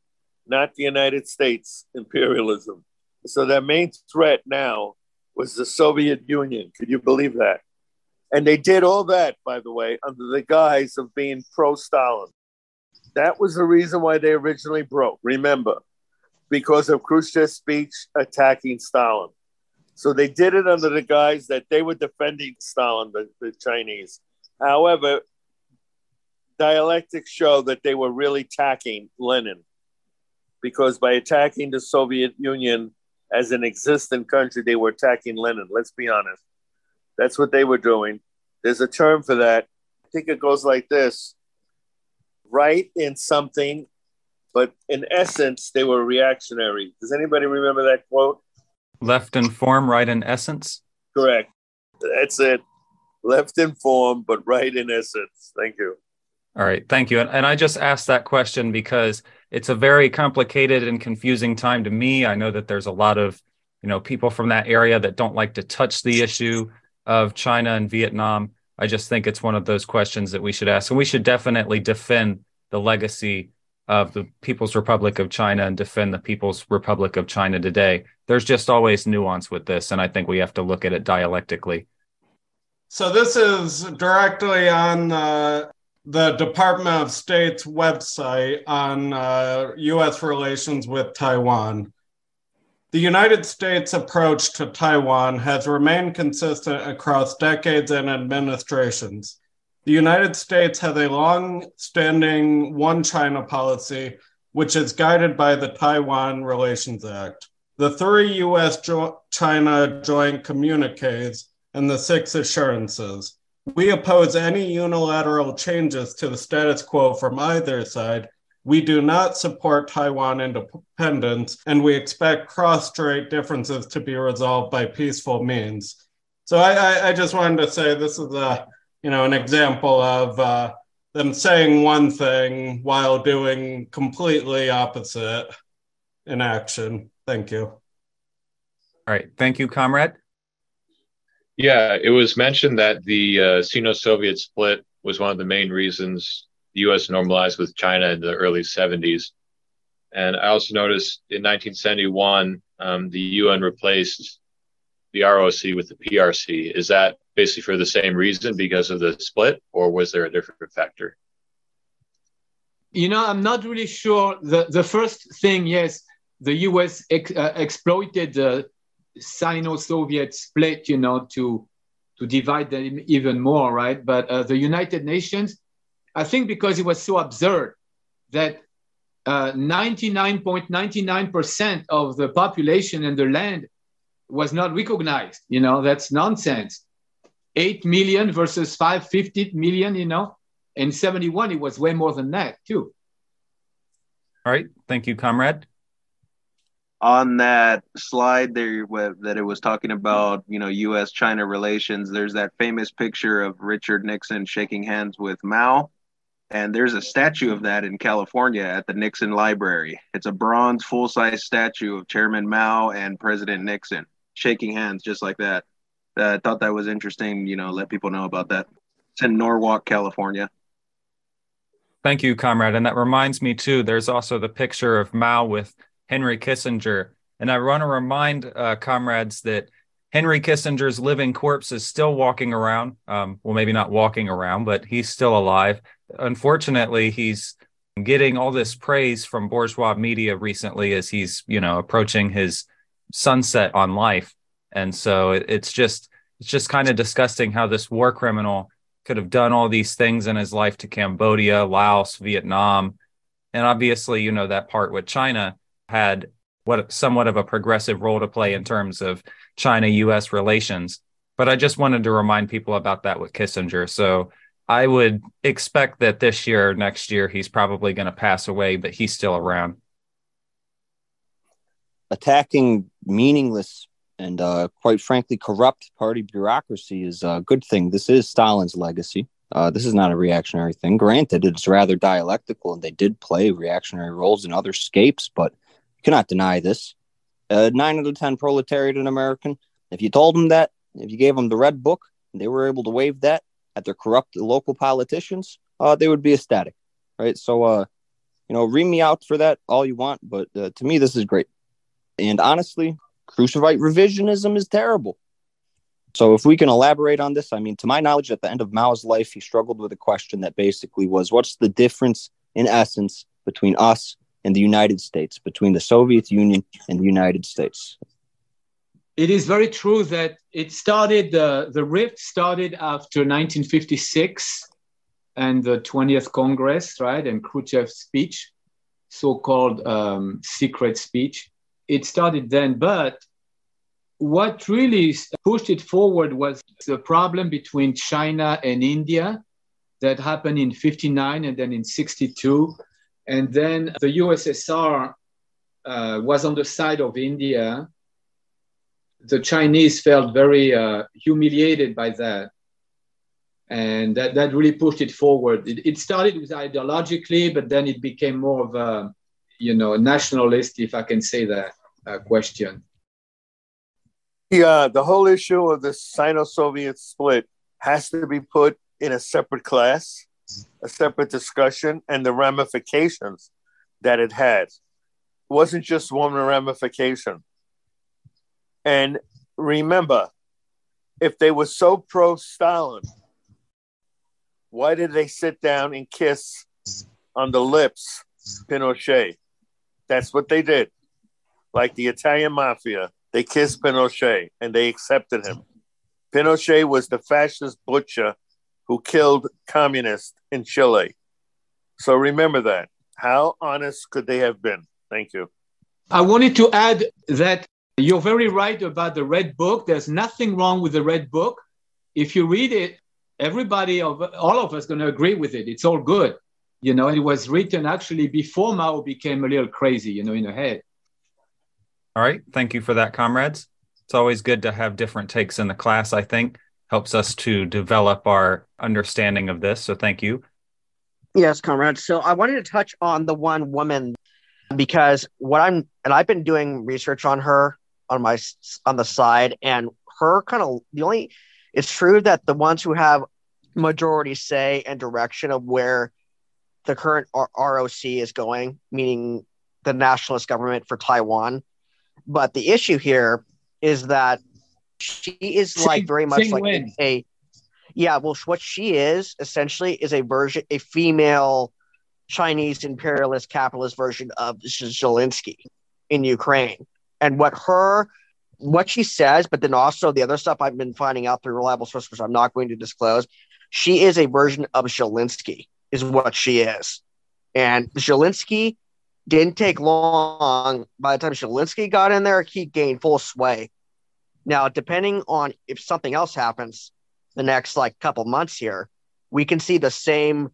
Not the United States imperialism. So their main threat now was the Soviet Union. Could you believe that? And they did all that, by the way, under the guise of being pro-Stalin. That was the reason why they originally broke, remember, because of Khrushchev's speech attacking Stalin. So they did it under the guise that they were defending Stalin, the Chinese. However, dialectics show that they were really attacking Lenin, because by attacking the Soviet Union as an existent country, they were attacking Lenin. Let's be honest. That's what they were doing. There's a term for that. I think it goes like this. Right in something, but in essence, they were reactionary. Does anybody remember that quote? Left in form, right in essence? Correct. That's it. Left in form, but right in essence. Thank you. All right. Thank you. And I just asked that question because it's a very complicated and confusing time to me. I know that there's a lot of, people from that area that don't like to touch the issue of China and Vietnam. I just think it's one of those questions that we should ask. And we should definitely defend the legacy of the People's Republic of China and defend the People's Republic of China today. There's just always nuance with this, and I think we have to look at it dialectically. So this is directly on the Department of State's website on U.S. relations with Taiwan. The United States' approach to Taiwan has remained consistent across decades and administrations. The United States has a long-standing One China policy, which is guided by the Taiwan Relations Act, the three U.S.-China joint communiques, and the six assurances. We oppose any unilateral changes to the status quo from either side. We do not support Taiwan independence, and we expect cross-strait differences to be resolved by peaceful means. So I just wanted to say this is an example of them saying one thing while doing completely opposite in action. Thank you. All right. Thank you, comrade. Yeah, it was mentioned that the Sino-Soviet split was one of the main reasons the U.S. normalized with China in the early 70s. And I also noticed in 1971, the UN replaced the ROC with the PRC. Is that basically for the same reason, because of the split, or was there a different factor? I'm not really sure. The first thing, yes, the U.S. exploited the Sino-Soviet split, to divide them even more, right? But the United Nations, I think because it was so absurd that 99.99% of the population and the land was not recognized. That's nonsense. 8 million versus 550 million, In 71, it was way more than that, too. All right. Thank you, comrade. On that slide there that it was talking about, U.S.-China relations, there's that famous picture of Richard Nixon shaking hands with Mao. And there's a statue of that in California at the Nixon Library. It's a bronze full-size statue of Chairman Mao and President Nixon shaking hands just like that. I thought that was interesting, let people know about that. It's in Norwalk, California. Thank you, comrade. And that reminds me, too, there's also the picture of Mao with Henry Kissinger. And I want to remind comrades that Henry Kissinger's living corpse is still walking around. Well, maybe not walking around, but he's still alive. Unfortunately, he's getting all this praise from bourgeois media recently as he's, approaching his sunset on life. And so it's just kind of disgusting how this war criminal could have done all these things in his life to Cambodia, Laos, Vietnam. And obviously, that part with China had somewhat of a progressive role to play in terms of China-U.S. relations. But I just wanted to remind people about that with Kissinger. So I would expect that this year or next year, he's probably going to pass away, but he's still around. Attacking meaningless and quite frankly, corrupt party bureaucracy is a good thing. This is Stalin's legacy. This is not a reactionary thing. Granted, it's rather dialectical, and they did play reactionary roles in other scapes, but you cannot deny this. 9 out of 10 proletariat in American, if you told them that, if you gave them the red book, and they were able to wave that at their corrupt local politicians, they would be ecstatic, right? So, ream me out for that all you want, but to me, this is great. And honestly, Khrushchevite revisionism is terrible. So if we can elaborate on this, to my knowledge, at the end of Mao's life, he struggled with a question that basically was, what's the difference in essence between us and the United States, between the Soviet Union and the United States? It is very true that the rift started after 1956 and the 20th Congress, right, and Khrushchev's speech, so-called secret speech. It started then, but what really pushed it forward was the problem between China and India that happened in 1959 and then in 1962. And then the USSR was on the side of India. The Chinese felt very humiliated by that. And that really pushed it forward. It started with ideologically, but then it became more of a, nationalist, if I can say that, question. The whole issue of the Sino-Soviet split has to be put in a separate class, a separate discussion, and the ramifications that it had. It wasn't just one ramification. And remember, if they were so pro-Stalin, why did they sit down and kiss on the lips Pinochet? That's what they did. Like the Italian mafia, they kissed Pinochet and they accepted him. Pinochet was the fascist butcher who killed communists in Chile. So remember that. How honest could they have been? Thank you. I wanted to add that you're very right about the Red Book. There's nothing wrong with the Red Book. If you read it, all of us going to agree with it. It's all good. It was written actually before Mao became a little crazy, in her head. All right. Thank you for that, comrades. It's always good to have different takes in the class, I think. Helps us to develop our understanding of this. So thank you. Yes, comrades. So I wanted to touch on the one woman because I've been doing research on her on the side, and her it's true that the ones who have majority say and direction of where the current ROC is going, meaning the nationalist government for Taiwan. But the issue here is that she is very much like what she is essentially is a female Chinese imperialist capitalist version of Zelensky in Ukraine. And what she says, but then also the other stuff I've been finding out through reliable sources, which I'm not going to disclose, she is a version of Zelensky, is what she is. And Zelensky didn't take long. By the time Zelensky got in there, he gained full sway. Now, depending on if something else happens the next couple months here, we can see the same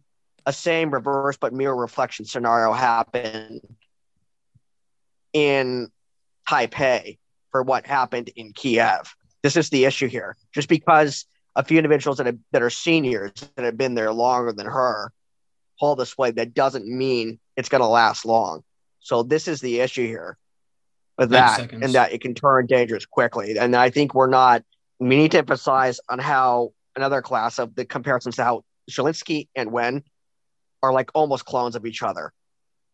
reverse but mirror reflection scenario happen in Taipei for what happened in Kiev. This is the issue here. Just because a few individuals that are seniors that have been there longer than her hold this way, that doesn't mean it's going to last long. So this is the issue here with that, and that it can turn dangerous quickly. And I think we need to emphasize on how another class of the comparisons to how Zelensky and Wen are like almost clones of each other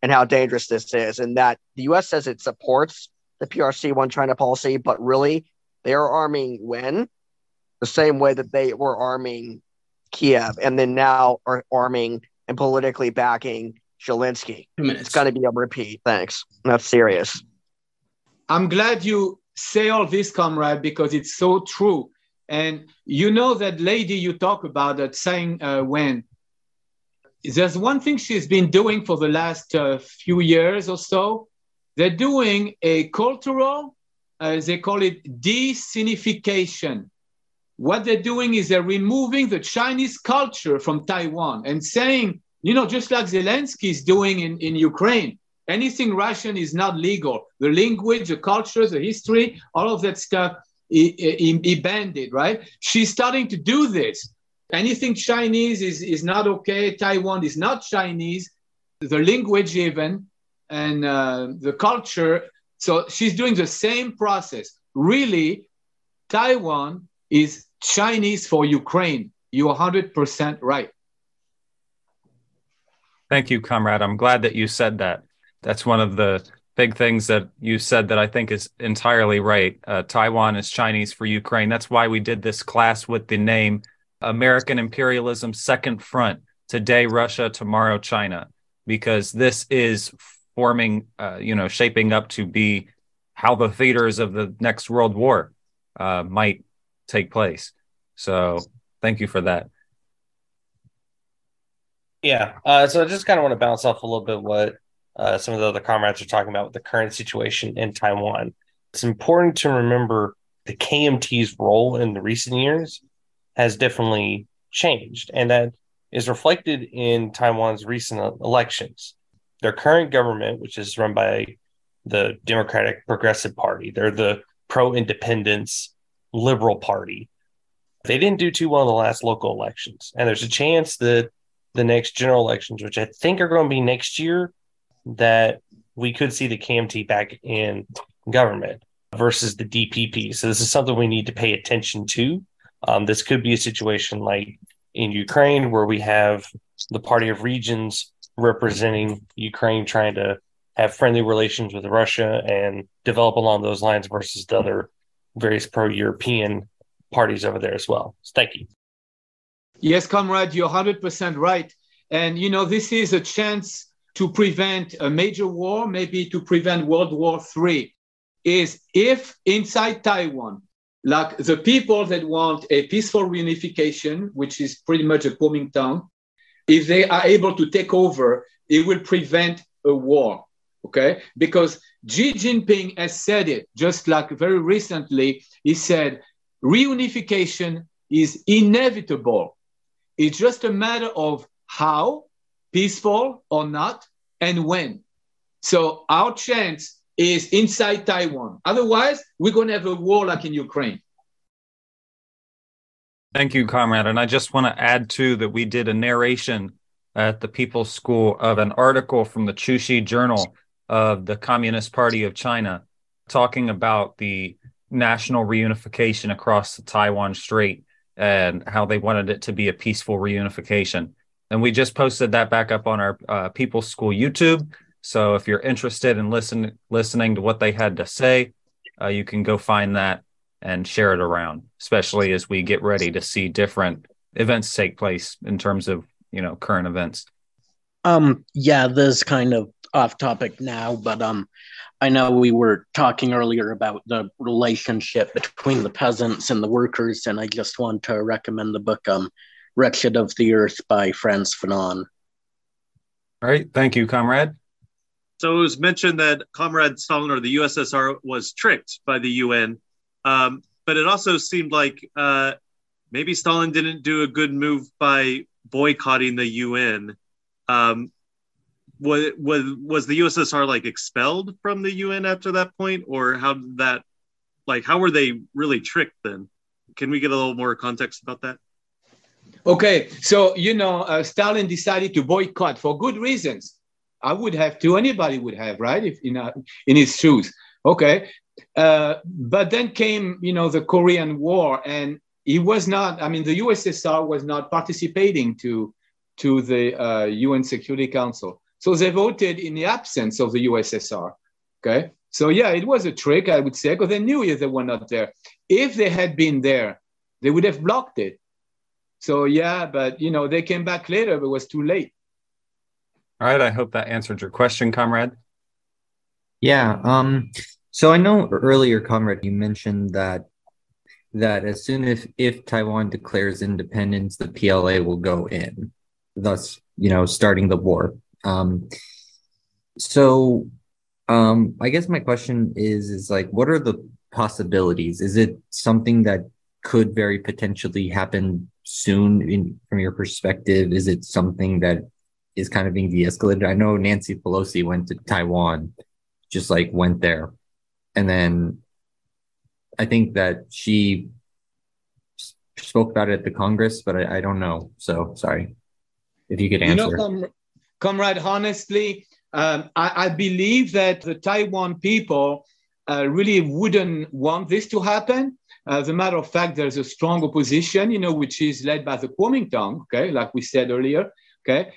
and how dangerous this is. And that the U.S. says it supports the PRC One China policy, but really they are arming Wen the same way that they were arming Kiev, and then now are arming and politically backing Zelensky. It's going to be a repeat. Thanks. That's serious. I'm glad you say all this, comrade, because it's so true. And that lady you talk about, that Tsai Ing-wen, there's one thing she's been doing for the last few years or so. They're doing a cultural, they call it de-sinification. What they're doing is they're removing the Chinese culture from Taiwan and saying, just like Zelensky is doing in Ukraine, anything Russian is not legal. The language, the culture, the history, all of that stuff, he banned it, right? She's starting to do this. Anything Chinese is not okay. Taiwan is not Chinese, the language even. And the culture. So she's doing the same process. Really, Taiwan is Chinese for Ukraine. You're 100% right. Thank you, comrade. I'm glad that you said that. That's one of the big things that you said that I think is entirely right. Taiwan is Chinese for Ukraine. That's why we did this class with the name American Imperialism Second Front. Today, Russia, tomorrow, China. Because this is forming, shaping up to be how the theaters of the next World War might take place. So thank you for that. Yeah. So I just kind of want to bounce off a little bit what some of the other comrades are talking about with the current situation in Taiwan. It's important to remember the KMT's role in the recent years has definitely changed, and that is reflected in Taiwan's recent elections. Their current government, which is run by the Democratic Progressive Party, they're the pro-independence liberal party. They didn't do too well in the last local elections. And there's a chance that the next general elections, which I think are going to be next year, that we could see the KMT back in government versus the DPP. So this is something we need to pay attention to. This could be a situation like in Ukraine, where we have the Party of Regions representing Ukraine trying to have friendly relations with Russia and develop along those lines versus the other various pro-European parties over there as well. Stecky. Yes, comrade, you're 100% right. And, you know, this is a chance to prevent a major war, maybe to prevent World War III, is if inside Taiwan, like the people that want a peaceful reunification, which is pretty much a Kuomintang, if they are able to take over, it will prevent a war, okay? Because Xi Jinping has said it, just like very recently, he said, reunification is inevitable. It's just a matter of how, peaceful or not, and when. So our chance is inside Taiwan. Otherwise, we're going to have a war like in Ukraine. Thank you, comrade. And I just want to add, too, that we did a narration at the People's School of an article from the Chuxi Journal of the Communist Party of China talking about the national reunification across the Taiwan Strait and how they wanted it to be a peaceful reunification. And we just posted that back up on our People's School YouTube. So if you're interested in listening to what they had to say, you can go find that and share it around, especially as we get ready to see different events take place in terms of, you know, current events. Yeah, this is kind of off topic now, but I know we were talking earlier about the relationship between the peasants and the workers, and I just want to recommend the book Wretched of the Earth by Frantz Fanon. All right. Thank you, comrade. So it was mentioned that Comrade Stalin or the USSR was tricked by the UN. But it also seemed like maybe Stalin didn't do a good move by boycotting the UN. Was the USSR like expelled from the UN after that point, or how did that, like, how were they really tricked then? Can we get a little more context about that? Okay, so, you know, Stalin decided to boycott for good reasons. I would have to, anybody would have, right? If in his shoes. Okay. But then came, you know, the Korean War, and he was not, I mean, the USSR was not participating to the UN Security Council. So they voted in the absence of the USSR, okay? So yeah, it was a trick, I would say, because they knew they were not there. If they had been there, they would have blocked it. So yeah, but, you know, they came back later, but it was too late. All right, I hope that answered your question, comrade. Yeah, so I know earlier, comrade, you mentioned that as soon as if Taiwan declares independence, the PLA will go in, thus, you know, starting the war. So I guess my question is like, what are the possibilities? Is it something that could very potentially happen soon from your perspective? Is it something that is kind of being de-escalated? I know Nancy Pelosi went to Taiwan, just like went there. And then I think that she spoke about it at the Congress, but I don't know. So sorry if you could answer. You know, comrade, honestly, I believe that the Taiwan people really wouldn't want this to happen. As a matter of fact, there's a strong opposition, you know, which is led by the Kuomintang, okay, like we said earlier, okay?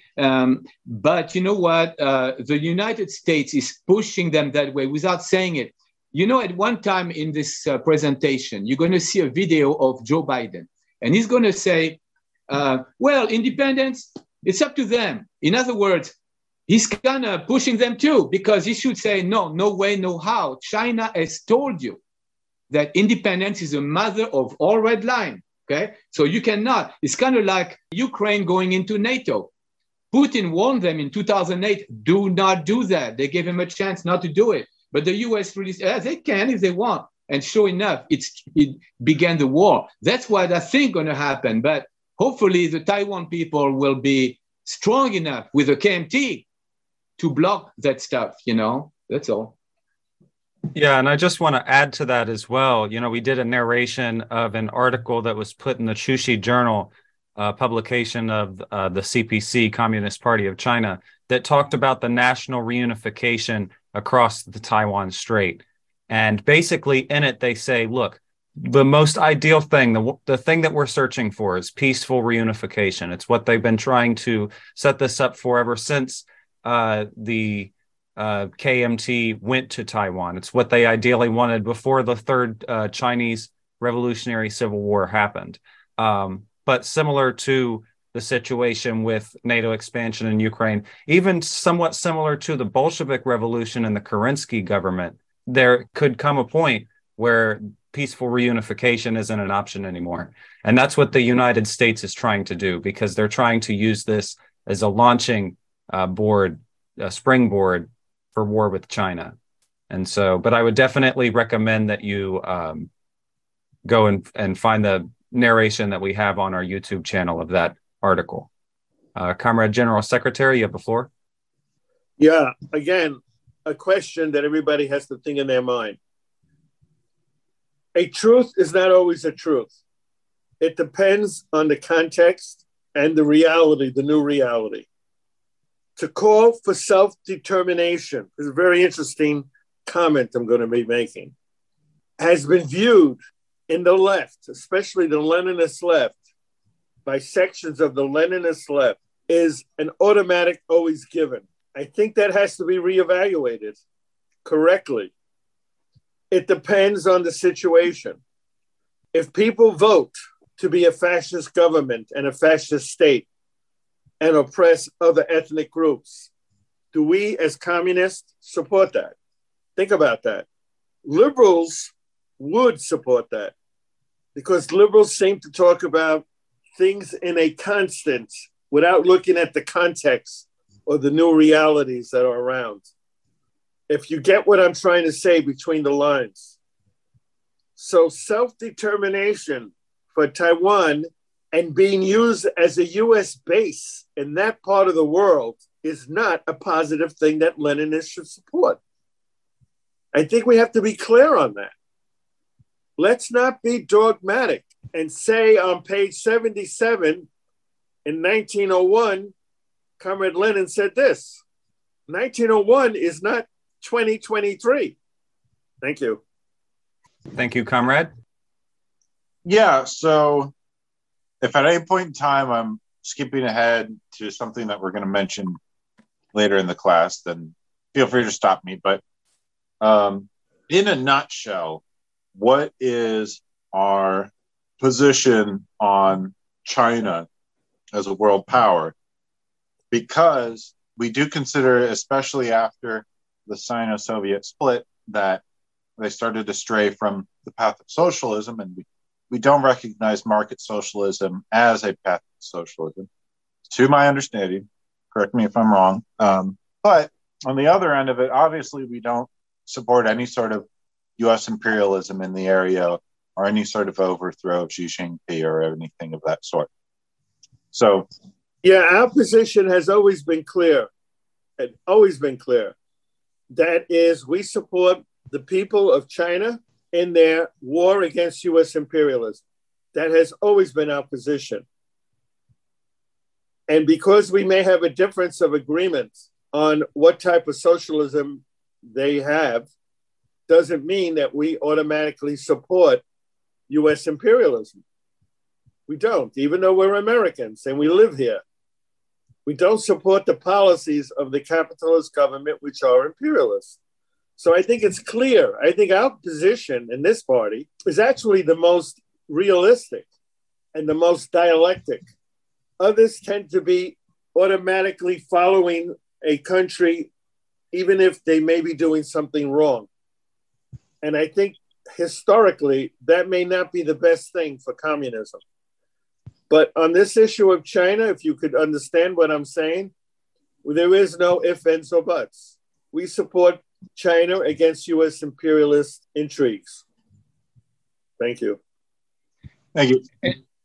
But you know what? The United States is pushing them that way without saying it. You know, at one time in this presentation, you're going to see a video of Joe Biden, and he's going to say, well, independence, it's up to them. In other words, he's kind of pushing them too, because he should say, no, no way, no how. China has told you that independence is a mother of all red line, okay? So you cannot. It's kind of like Ukraine going into NATO. Putin warned them in 2008, do not do that. They gave him a chance not to do it. But the U.S. released, they can if they want. And sure enough, it began the war. That's what I think going to happen. But hopefully the Taiwan people will be strong enough with the KMT to block that stuff, you know, that's all. Yeah, and I just want to add to that as well. You know, we did a narration of an article that was put in the Chuxi Journal, publication of the CPC, Communist Party of China, that talked about the national reunification across the Taiwan Strait. And basically in it, they say, look, the most ideal thing, the thing that we're searching for is peaceful reunification. It's what they've been trying to set this up for ever since the KMT went to Taiwan. It's what they ideally wanted before the third Chinese Revolutionary Civil War happened. But similar to the situation with NATO expansion in Ukraine, even somewhat similar to the Bolshevik Revolution and the Kerensky government, there could come a point where peaceful reunification isn't an option anymore. And that's what the United States is trying to do, because they're trying to use this as a launching board, a springboard for war with China. And so, but I would definitely recommend that you go and find the narration that we have on our YouTube channel of that article. Comrade General Secretary, you have the floor. Yeah, again, a question that everybody has to think in their mind. A truth is not always a truth. It depends on the context and the reality, the new reality. To call for self-determination is a very interesting comment I'm going to be making, has been viewed in the left, especially the Leninist left, by sections of the Leninist left, is an automatic always given. I think that has to be reevaluated correctly. It depends on the situation. If people vote to be a fascist government and a fascist state and oppress other ethnic groups, do we as communists support that? Think about that. Liberals would support that because liberals seem to talk about things in a constant without looking at the context or the new realities that are around. If you get what I'm trying to say between the lines. So self-determination for Taiwan and being used as a US base in that part of the world is not a positive thing that Leninists should support. I think we have to be clear on that. Let's not be dogmatic and say on page 77 in 1901, Comrade Lenin said this, 1901 is not 2023. Thank you. Thank you, Comrade. Yeah, so if at any point in time I'm skipping ahead to something that we're going to mention later in the class, then feel free to stop me. But in a nutshell, what is our position on China as a world power? Because we do consider, especially after the Sino-Soviet split, that they started to stray from the path of socialism, and we don't recognize market socialism as a path of socialism, to my understanding. Correct me if I'm wrong. But on the other end of it, obviously, we don't support any sort of U.S. imperialism in the area or any sort of overthrow of Xi Jinping or anything of that sort. So... yeah, our position has always been clear, and always been clear. That is, we support the people of China in their war against U.S. imperialism. That has always been our position. And because we may have a difference of agreement on what type of socialism they have, doesn't mean that we automatically support U.S. imperialism. We don't, even though we're Americans and we live here. We don't support the policies of the capitalist government, which are imperialist. So I think it's clear. I think our position in this party is actually the most realistic and the most dialectic. Others tend to be automatically following a country, even if they may be doing something wrong. And I think historically, that may not be the best thing for communism. But on this issue of China, if you could understand what I'm saying, There is no ifs, ands, or buts. We support China against U.S. imperialist intrigues. Thank you. Thank you.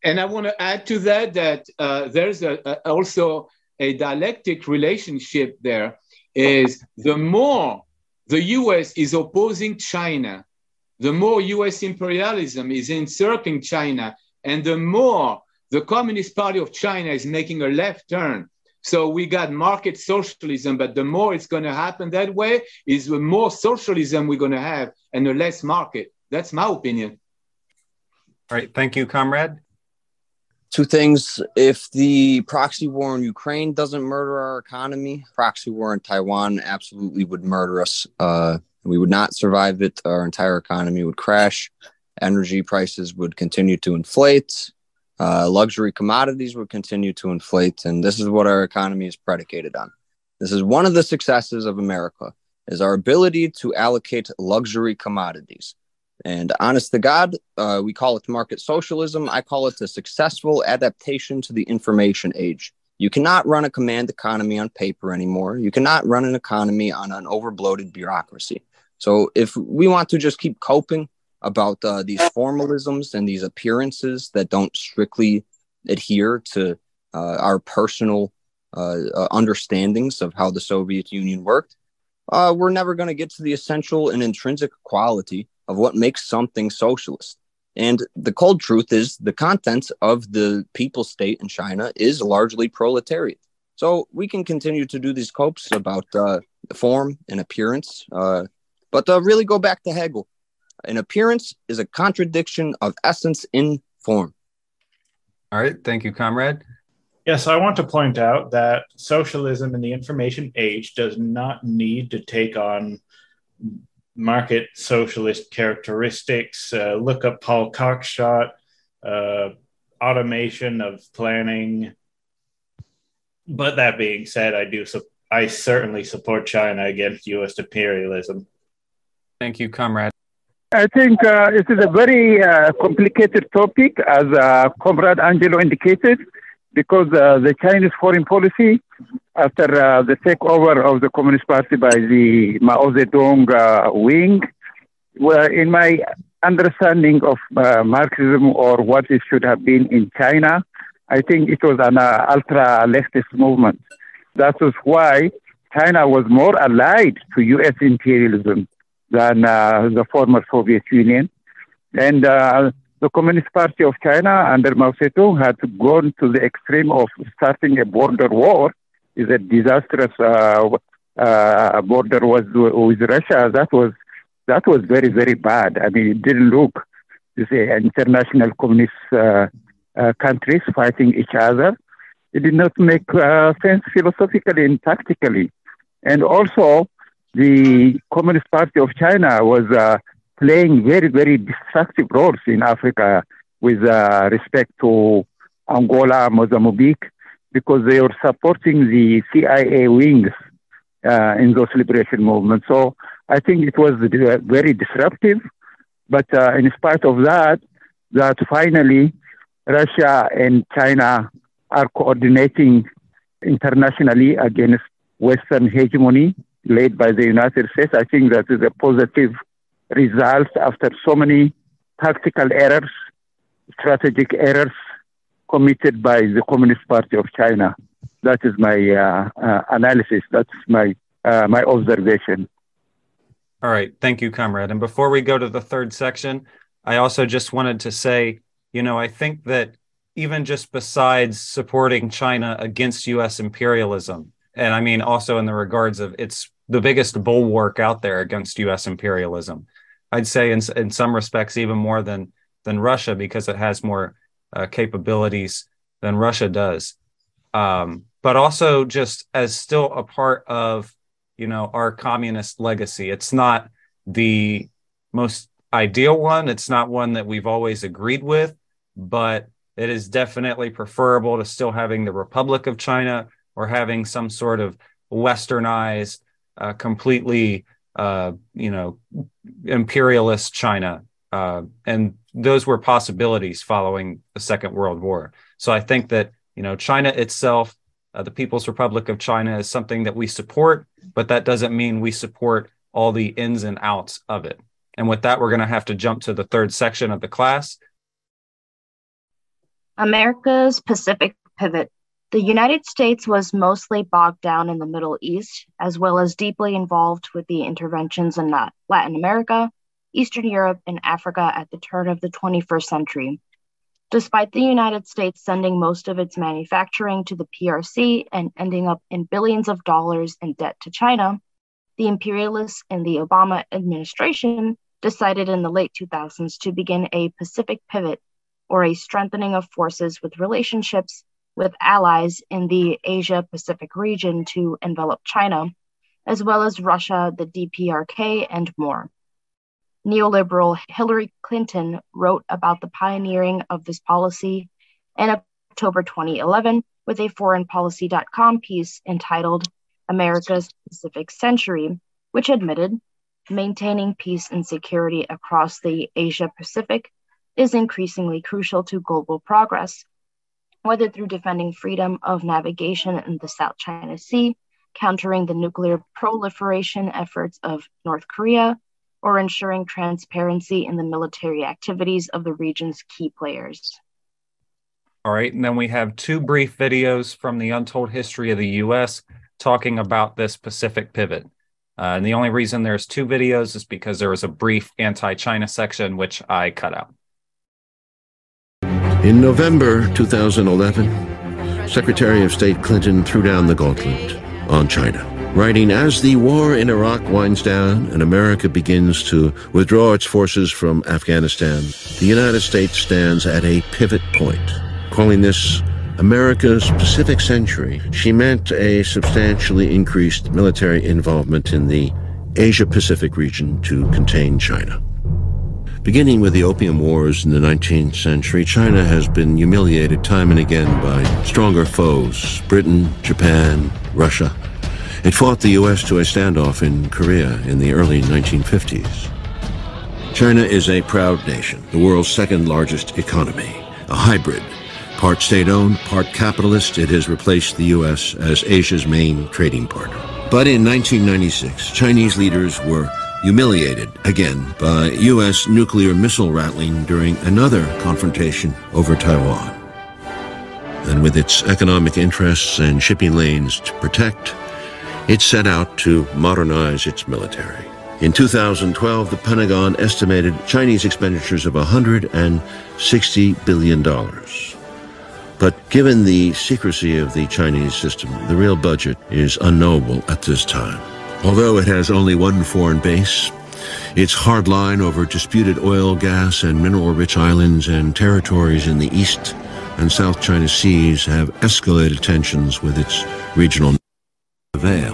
And I want to add to that that there's also a dialectic relationship there. Is the more the U.S. is opposing China, the more U.S. imperialism is encircling China, and the more the Communist Party of China is making a left turn. So we got market socialism, but the more it's going to happen that way is the more socialism we're going to have and the less market. That's my opinion. All right. Thank you, comrade. Two things. If the proxy war in Ukraine doesn't murder our economy, proxy war in Taiwan absolutely would murder us. We would not survive it. Our entire economy would crash. Energy prices would continue to inflate. Luxury commodities would continue to inflate. And this is what our economy is predicated on. This is one of the successes of America, is our ability to allocate luxury commodities. And honest to God, we call it market socialism. I call it a successful adaptation to the information age. You cannot run a command economy on paper anymore. You cannot run an economy on an overbloated bureaucracy. So if we want to just keep coping about these formalisms and these appearances that don't strictly adhere to our personal understandings of how the Soviet Union worked, we're never going to get to the essential and intrinsic quality of what makes something socialist. And the cold truth is the contents of the People's State in China is largely proletariat. So we can continue to do these copes about the form and appearance, but really go back to Hegel. An appearance is a contradiction of essence in form. All right. Thank you, comrade. Yes, I want to point out that socialism in the information age does not need to take on market socialist characteristics. Look up Paul Cockshott, automation of planning. But that being said, I certainly support China against U.S. imperialism. Thank you, comrade. I think it is a very complicated topic, as Comrade Angelo indicated, because the Chinese foreign policy, after the takeover of the Communist Party by the Mao Zedong wing, were, in my understanding of Marxism or what it should have been in China, I think it was an ultra-leftist movement. That was why China was more allied to U.S. imperialism than the former Soviet Union. And the Communist Party of China under Mao Zedong had gone to the extreme of starting a border war. Is a disastrous border was with Russia. That was very, very bad. I mean, it didn't look, you say, international communist countries fighting each other. It did not make sense philosophically and tactically. And also, the Communist Party of China was playing very, very destructive roles in Africa with respect to Angola, Mozambique, because they were supporting the CIA wings in those liberation movements. So I think it was very disruptive. But in spite of that finally Russia and China are coordinating internationally against Western hegemony led by the United States. I think that is a positive result after so many tactical errors, strategic errors committed by the Communist Party of China. That is my analysis. That's my observation. All right. Thank you, comrade. And before we go to the third section, I also just wanted to say, I think that even just besides supporting China against U.S. imperialism, and I mean, also in the regards of it's the biggest bulwark out there against U.S. imperialism. I'd say in some respects, even more than Russia, because it has more capabilities than Russia does. But also just as still a part of, our communist legacy. It's not the most ideal one. It's not one that we've always agreed with, but it is definitely preferable to still having the Republic of China or having some sort of westernized, completely, imperialist China. And those were possibilities following the Second World War. So I think that, China itself The People's Republic of China is something that we support, but that doesn't mean we support all the ins and outs of it. And with that, we're going to have to jump to the third section of the class. America's Pacific Pivot. The United States was mostly bogged down in the Middle East, as well as deeply involved with the interventions in Latin America, Eastern Europe, and Africa at the turn of the 21st century. Despite the United States sending most of its manufacturing to the PRC and ending up in billions of dollars in debt to China, the imperialists in the Obama administration decided in the late 2000s to begin a Pacific pivot, or a strengthening of forces with relationships with allies in the Asia-Pacific region to envelop China, as well as Russia, the DPRK, and more. Neoliberal Hillary Clinton wrote about the pioneering of this policy in October 2011 with a foreignpolicy.com piece entitled America's Pacific Century, which admitted maintaining peace and security across the Asia-Pacific is increasingly crucial to global progress, whether through defending freedom of navigation in the South China Sea, countering the nuclear proliferation efforts of North Korea, or ensuring transparency in the military activities of the region's key players. All right, and then we have two brief videos from the Untold History of the U.S. talking about this Pacific pivot. And the only reason there's two videos is because there was a brief anti-China section, which I cut out. In November 2011, Secretary of State Clinton threw down the gauntlet on China, writing, as the war in Iraq winds down and America begins to withdraw its forces from Afghanistan, the United States stands at a pivot point. Calling this America's Pacific Century, she meant a substantially increased military involvement in the Asia-Pacific region to contain China. Beginning with the Opium Wars in the 19th century, China has been humiliated time and again by stronger foes, Britain, Japan, Russia. It fought the U.S. to a standoff in Korea in the early 1950s. China is a proud nation, the world's second largest economy, a hybrid. Part state-owned, part capitalist, it has replaced the U.S. as Asia's main trading partner. But in 1996, Chinese leaders were humiliated again by U.S. nuclear missile rattling during another confrontation over Taiwan. And with its economic interests and shipping lanes to protect, it set out to modernize its military. In 2012, the Pentagon estimated Chinese expenditures of $160 billion. But given the secrecy of the Chinese system, the real budget is unknowable at this time. Although it has only one foreign base, its hard line over disputed oil, gas, and mineral-rich islands and territories in the East and South China Seas have escalated tensions with its regional veil.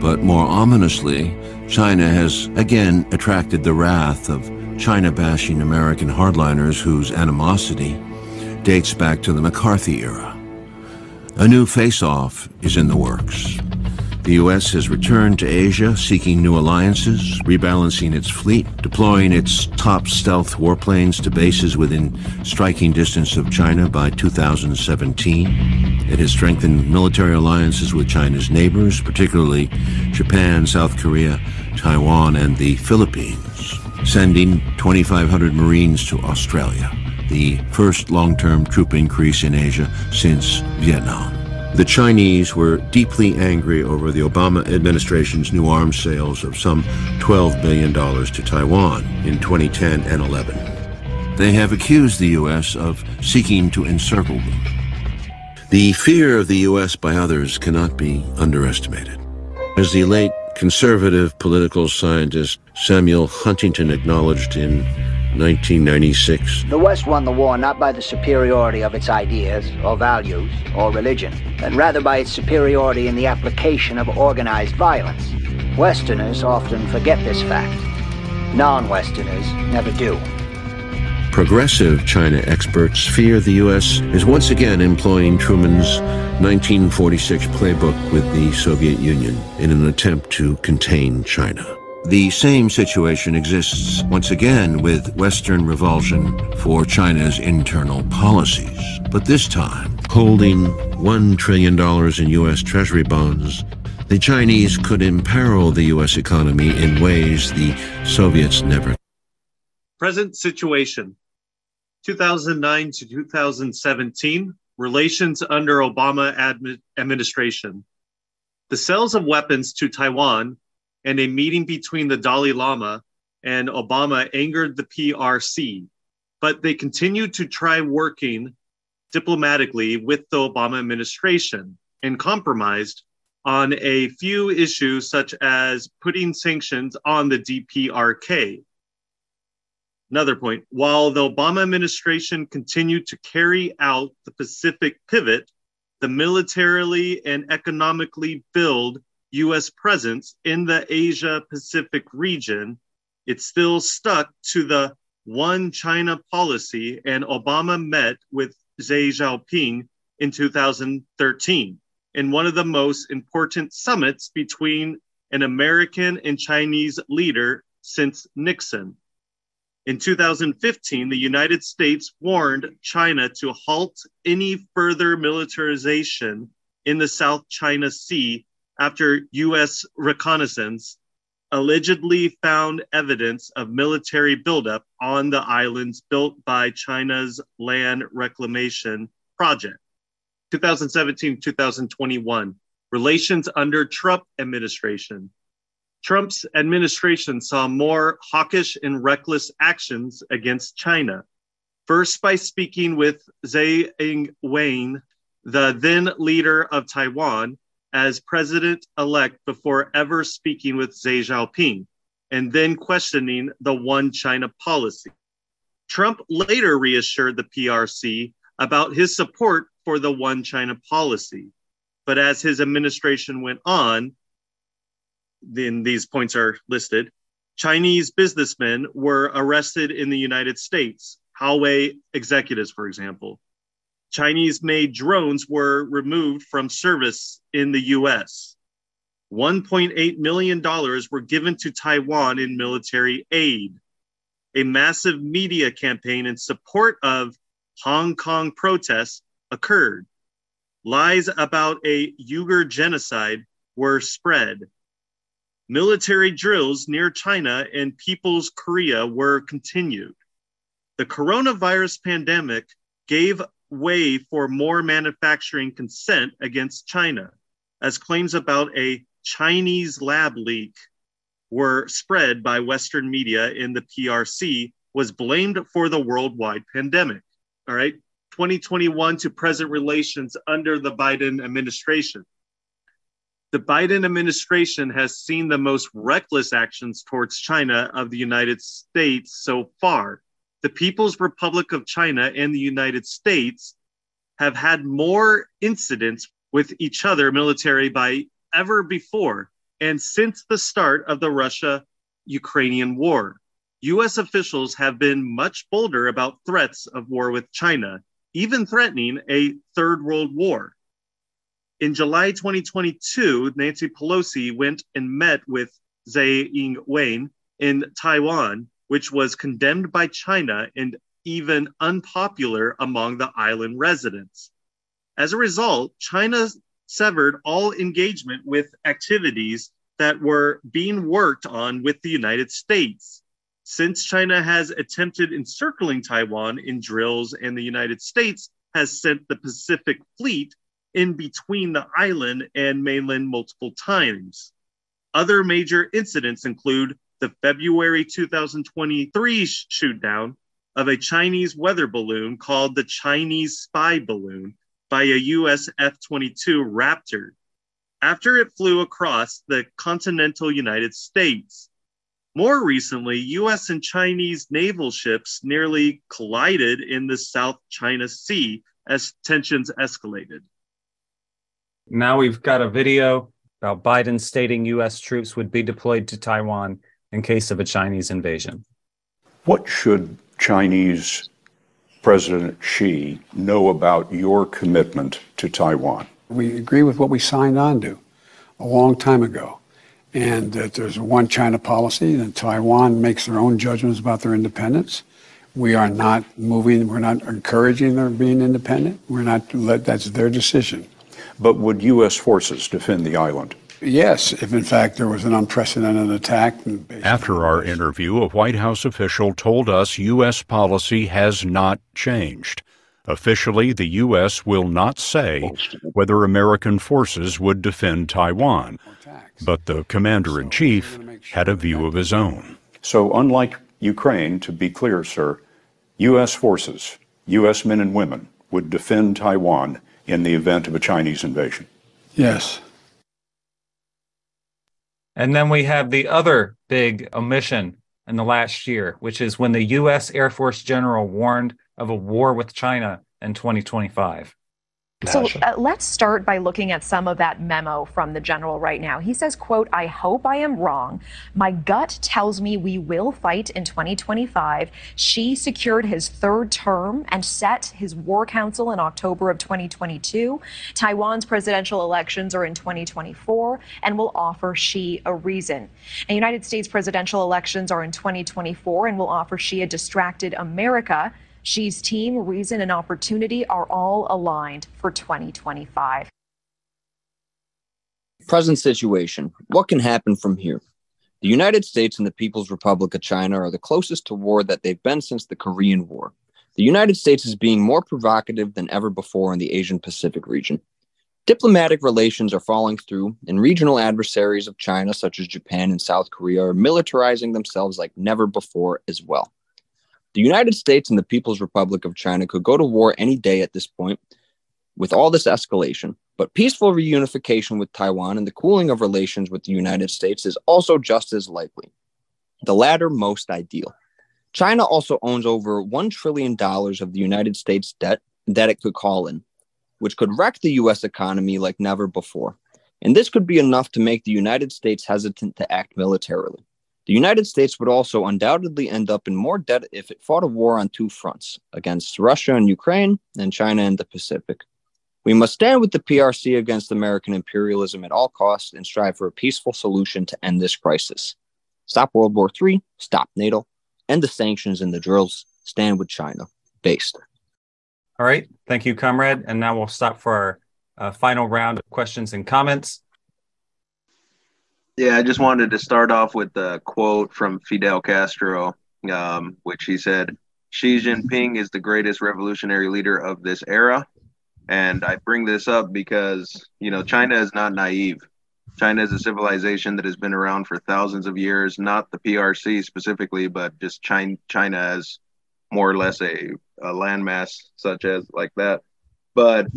But more ominously, China has again attracted the wrath of China-bashing American hardliners whose animosity dates back to the McCarthy era. A new face-off is in the works. The U.S. has returned to Asia, seeking new alliances, rebalancing its fleet, deploying its top stealth warplanes to bases within striking distance of China by 2017. It has strengthened military alliances with China's neighbors, particularly Japan, South Korea, Taiwan, and the Philippines, sending 2,500 Marines to Australia, the first long-term troop increase in Asia since Vietnam. The Chinese were deeply angry over the Obama administration's new arms sales of some $12 billion to Taiwan in 2010 and 11. They have accused the U.S. of seeking to encircle them. The fear of the U.S. by others cannot be underestimated. As the late conservative political scientist Samuel Huntington acknowledged in 1996. The West won the war not by the superiority of its ideas or values or religion, and rather by its superiority in the application of organized violence. Westerners often forget this fact. Non-Westerners never do. Progressive China experts fear the U.S. is once again employing Truman's 1946 playbook with the Soviet Union in an attempt to contain China. The same situation exists once again with Western revulsion for China's internal policies, but this time, holding $1 trillion in U.S. Treasury bonds, the Chinese could imperil the U.S. economy in ways the Soviets never. Present situation. 2009 to 2017, relations under Obama administration. The sales of weapons to Taiwan and a meeting between the Dalai Lama and Obama angered the PRC, but they continued to try working diplomatically with the Obama administration and compromised on a few issues such as putting sanctions on the DPRK. Another point, while the Obama administration continued to carry out the Pacific pivot, the militarily and economically build U.S. presence in the Asia-Pacific region, it still stuck to the one China policy, and Obama met with Xi Jinping in 2013 in one of the most important summits between an American and Chinese leader since Nixon. In 2015, the United States warned China to halt any further militarization in the South China Sea after U.S. reconnaissance allegedly found evidence of military buildup on the islands built by China's land reclamation project. 2017-2021, relations under Trump administration. Trump's administration saw more hawkish and reckless actions against China. First, by speaking with Tsai Ing-wen, the then leader of Taiwan, as president-elect before ever speaking with Xi Jinping, and then questioning the one China policy. Trump later reassured the PRC about his support for the one China policy. But as his administration went on, then these points are listed, Chinese businessmen were arrested in the United States, Huawei executives, for example. Chinese-made drones were removed from service in the U.S. $1.8 million were given to Taiwan in military aid. A massive media campaign in support of Hong Kong protests occurred. Lies about a Uyghur genocide were spread. Military drills near China and People's Korea were continued. The coronavirus pandemic gave way for more manufacturing consent against China, as claims about a Chinese lab leak were spread by Western media, and the PRC was blamed for the worldwide pandemic. All right, 2021 to present relations under the Biden administration. The Biden administration has seen the most reckless actions towards China of the United States so far. The People's Republic of China and the United States have had more incidents with each other military by ever before. And since the start of the Russia-Ukrainian war, U.S. officials have been much bolder about threats of war with China, even threatening a third world war. In July 2022, Nancy Pelosi went and met with Tsai Ing-wen in Taiwan, which was condemned by China and even unpopular among the island residents. As a result, China severed all engagement with activities that were being worked on with the United States. Since China has attempted encircling Taiwan in drills, and the United States has sent the Pacific Fleet in between the island and mainland multiple times. Other major incidents include the February 2023 shoot-down of a Chinese weather balloon called the Chinese Spy Balloon by a U.S. F-22 Raptor after it flew across the continental United States. More recently, U.S. and Chinese naval ships nearly collided in the South China Sea as tensions escalated. Now we've got a video about Biden stating U.S. troops would be deployed to Taiwan in case of a Chinese invasion. What should Chinese President Xi know about your commitment to Taiwan? We agree with what we signed on to a long time ago, and that there's a one-China policy, and Taiwan makes their own judgments about their independence. We are not moving, we're not encouraging their being independent. We're not, that's their decision. But would U.S. forces defend the island? Yes, if in fact there was an unprecedented attack. After our interview, a White House official told us U.S. policy has not changed. Officially, the U.S. will not say whether American forces would defend Taiwan, but the commander-in-chief had a view of his own. So unlike Ukraine, to be clear, sir, U.S. forces, U.S. men and women, would defend Taiwan in the event of a Chinese invasion. Yes. And then we have the other big omission in the last year, which is when the U.S. Air Force general warned of a war with China in 2025. So let's start by looking at some of that memo from the general right now. He says, quote, "I hope I am wrong. My gut tells me we will fight in 2025. Xi secured his third term and set his war council in October of 2022. Taiwan's presidential elections are in 2024 and will offer Xi a reason. And United States presidential elections are in 2024 and will offer Xi a distracted America. Xi's team, reason, and opportunity are all aligned for 2025. Present situation. What can happen from here? The United States and the People's Republic of China are the closest to war that they've been since the Korean War. The United States is being more provocative than ever before in the Asian Pacific region. Diplomatic relations are falling through, and regional adversaries of China, such as Japan and South Korea, are militarizing themselves like never before as well. The United States and the People's Republic of China could go to war any day at this point with all this escalation, but peaceful reunification with Taiwan and the cooling of relations with the United States is also just as likely, the latter most ideal. China also owns over $1 trillion of the United States debt that it could call in, which could wreck the U.S. economy like never before. And this could be enough to make the United States hesitant to act militarily. The United States would also undoubtedly end up in more debt if it fought a war on two fronts, against Russia and Ukraine and China and the Pacific. We must stand with the PRC against American imperialism at all costs and strive for a peaceful solution to end this crisis. Stop World War III, stop NATO, end the sanctions and the drills, stand with China. Based. All right. Thank you, comrade. And now we'll stop for our final round of questions and comments. Yeah, I just wanted to start off with a quote from Fidel Castro, which he said, "Xi Jinping is the greatest revolutionary leader of this era." And I bring this up because, you know, China is not naive. China is a civilization that has been around for thousands of years, not the PRC specifically, but just China as more or less a landmass such as like that. But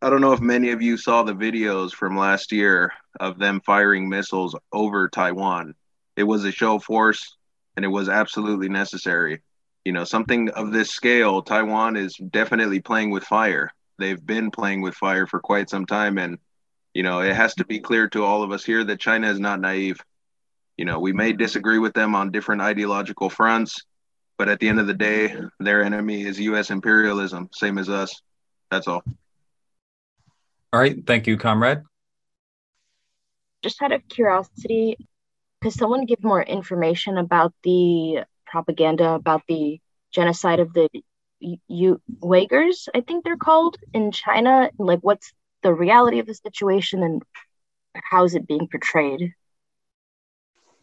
I don't know if many of you saw the videos from last year of them firing missiles over Taiwan. It was a show of force, and it was absolutely necessary. You know, something of this scale, Taiwan is definitely playing with fire. They've been playing with fire for quite some time, and, you know, it has to be clear to all of us here that China is not naive. You know, we may disagree with them on different ideological fronts, but at the end of the day, their enemy is U.S. imperialism, same as us. That's all. All right. Thank you, comrade. Just out of curiosity, could someone give more information about the propaganda about the genocide of the Uyghurs, I think they're called, in China? Like, what's the reality of the situation and how is it being portrayed?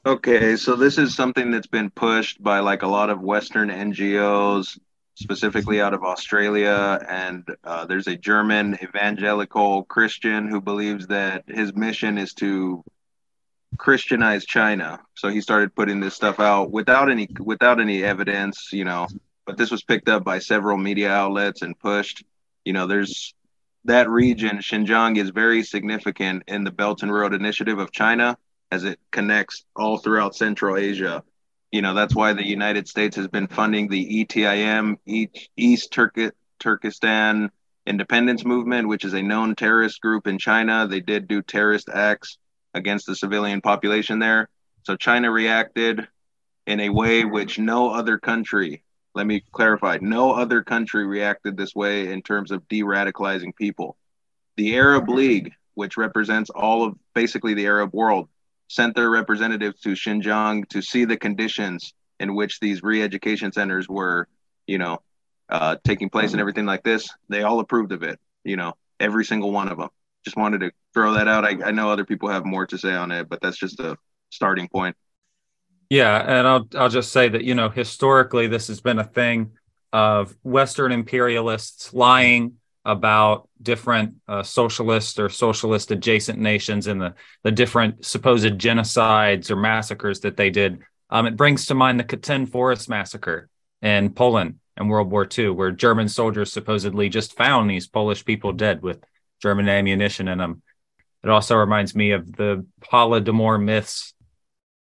Okay, so this is something that's been pushed by like a lot of Western NGOs, specifically out of Australia, and there's a German evangelical Christian who believes that his mission is to Christianize China. So he started putting this stuff out without any evidence, you know, but this was picked up by several media outlets and pushed. You know, there's that region, Xinjiang, is very significant in the Belt and Road Initiative of China as it connects all throughout Central Asia. You know, that's why the United States has been funding the ETIM, East Turkestan Independence Movement, which is a known terrorist group in China. They did do terrorist acts against the civilian population there. So China reacted in a way which no other country, let me clarify, no other country reacted this way in terms of de-radicalizing people. The Arab League, which represents all of basically the Arab world, sent their representatives to Xinjiang to see the conditions in which these re-education centers were, taking place and everything like this. They all approved of it, every single one of them. Just wanted to throw that out. I know other people have more to say on it, but that's just a starting point. Yeah, and I'll just say that, historically, this has been a thing of Western imperialists lying about different socialist or socialist adjacent nations and the different supposed genocides or massacres that they did. It brings to mind the Katyn Forest Massacre in Poland in World War II, where German soldiers supposedly just found these Polish people dead with German ammunition in them. It also reminds me of the Holodomor myths.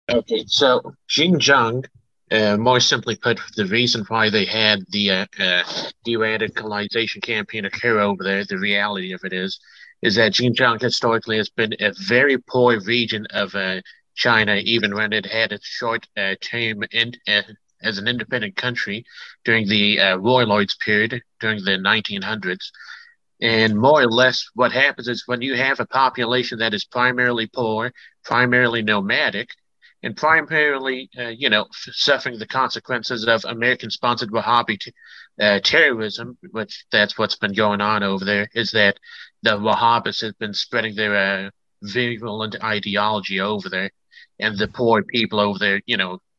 Okay, so Xinjiang, more simply put, the reason why they had the de-radicalization campaign occur over there, the reality of it is that Xinjiang historically has been a very poor region of China, even when it had its short term as an independent country during the Warlords period, during the 1900s. And more or less what happens is when you have a population that is primarily poor, primarily nomadic, and primarily, suffering the consequences of American-sponsored Wahhabi terrorism, which that's what's been going on over there, is that the Wahhabis have been spreading their virulent ideology over there, and the poor people over there,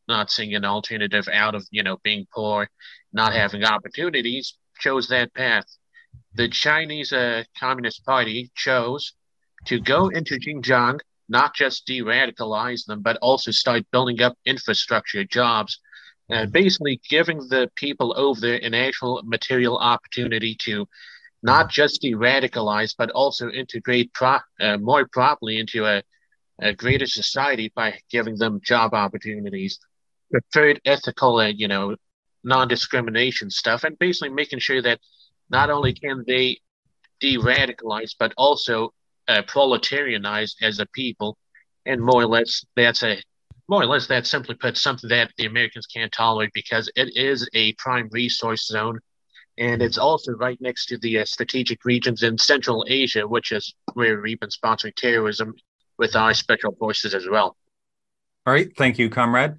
not seeing an alternative out of, being poor, not having opportunities, chose that path. The Chinese Communist Party chose to go into Xinjiang, not just de-radicalize them, but also start building up infrastructure, jobs, basically giving the people over there an actual material opportunity to not just de-radicalize, but also integrate more properly into a greater society by giving them job opportunities, preferred ethical, non-discrimination stuff, and basically making sure that not only can they de-radicalize, but also proletarianized as a people, and more or less that's simply put something that the Americans can't tolerate because it is a prime resource zone, and it's also right next to the strategic regions in Central Asia, which is where we've been sponsoring terrorism with our special forces as well. All right, thank you, comrade.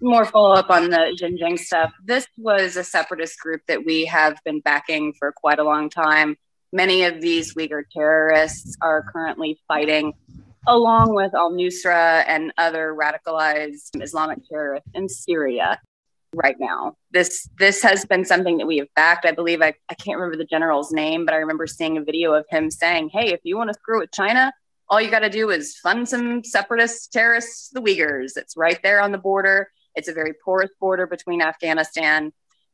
More follow-up on the Xinjiang stuff. This was a separatist group that we have been backing for quite a long time. Many of these Uyghur terrorists are currently fighting along with al-Nusra and other radicalized Islamic terrorists in Syria right now. This has been something that we have backed. I believe, I can't remember the general's name, but I remember seeing a video of him saying, hey, if you want to screw with China, all you got to do is fund some separatist terrorists, the Uyghurs. It's right there on the border. It's a very porous border between Afghanistan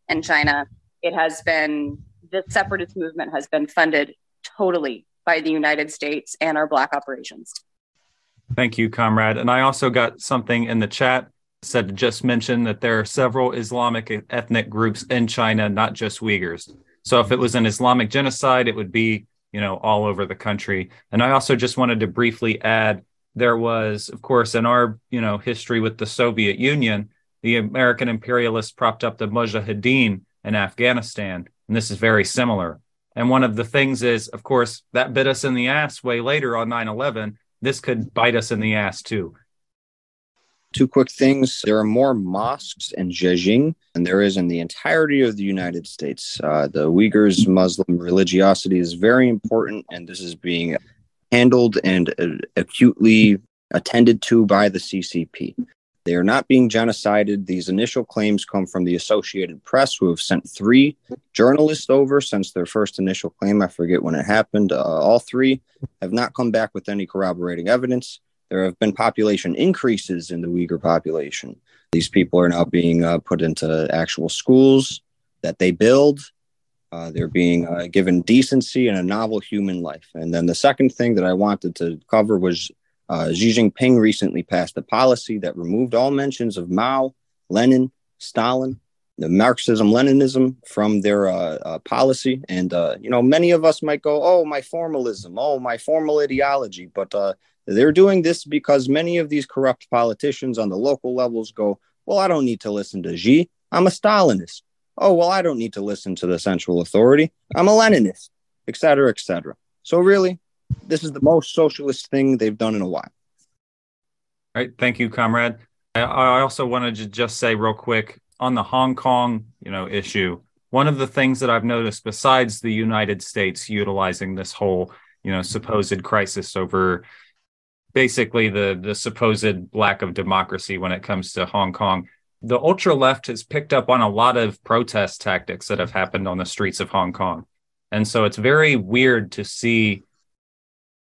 and China. The separatist movement has been funded totally by the United States and our black operations. Thank you, comrade. And I also got something in the chat said to just mention that there are several Islamic ethnic groups in China, not just Uyghurs. So if it was an Islamic genocide, it would be, all over the country. And I also just wanted to briefly add, there was, of course, in our, history with the Soviet Union, the American imperialists propped up the Mujahideen in Afghanistan. And this is very similar. And one of the things is, of course, that bit us in the ass way later on 9/11. This could bite us in the ass, too. Two quick things. There are more mosques in Zhejiang than there is in the entirety of the United States. The Uyghurs' Muslim religiosity is very important, and this is being handled and acutely attended to by the CCP. They are not being genocided. These initial claims come from the Associated Press, who have sent 3 journalists over since their first initial claim. I forget when it happened. All 3 have not come back with any corroborating evidence. There have been population increases in the Uyghur population. These people are now being put into actual schools that they build. They're being given decency and a novel human life. And then the second thing that I wanted to cover was Xi Jinping recently passed a policy that removed all mentions of Mao, Lenin, Stalin, the Marxism-Leninism from their policy. And, many of us might go, oh, my formalism, oh, my formal ideology. But they're doing this because many of these corrupt politicians on the local levels go, well, I don't need to listen to Xi. I'm a Stalinist. Oh, well, I don't need to listen to the central authority. I'm a Leninist, et cetera, et cetera. So really, this is the most socialist thing they've done in a while. All right. Thank you, comrade. I also wanted to just say real quick on the Hong Kong, issue, one of the things that I've noticed besides the United States utilizing this whole, supposed crisis over basically the supposed lack of democracy when it comes to Hong Kong, the ultra left has picked up on a lot of protest tactics that have happened on the streets of Hong Kong. And so it's very weird to see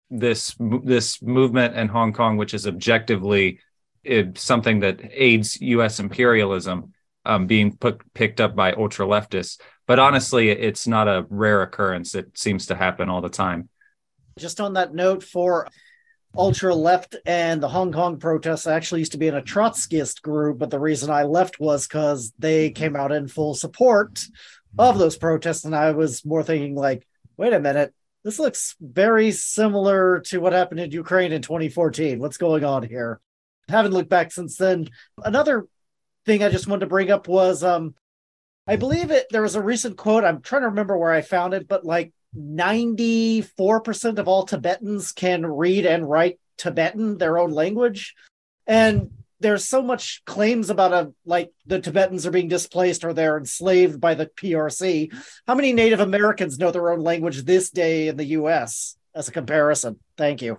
this movement in Hong Kong, which is objectively something that aids U.S. imperialism, being picked up by ultra leftists. But honestly, it's not a rare occurrence. It seems to happen all the time. Just on that note, for ultra left and the Hong Kong protests, I actually used to be in a Trotskyist group, but the reason I left was because they came out in full support of those protests. And I was more thinking like, wait a minute, this looks very similar to what happened in Ukraine in 2014. What's going on here? I haven't looked back since then. Another thing I just wanted to bring up was, I believe there was a recent quote, I'm trying to remember where I found it, but like 94% of all Tibetans can read and write Tibetan, their own language. And there's so much claims about the Tibetans are being displaced or they're enslaved by the PRC. How many Native Americans know their own language this day in the U.S. as a comparison? Thank you.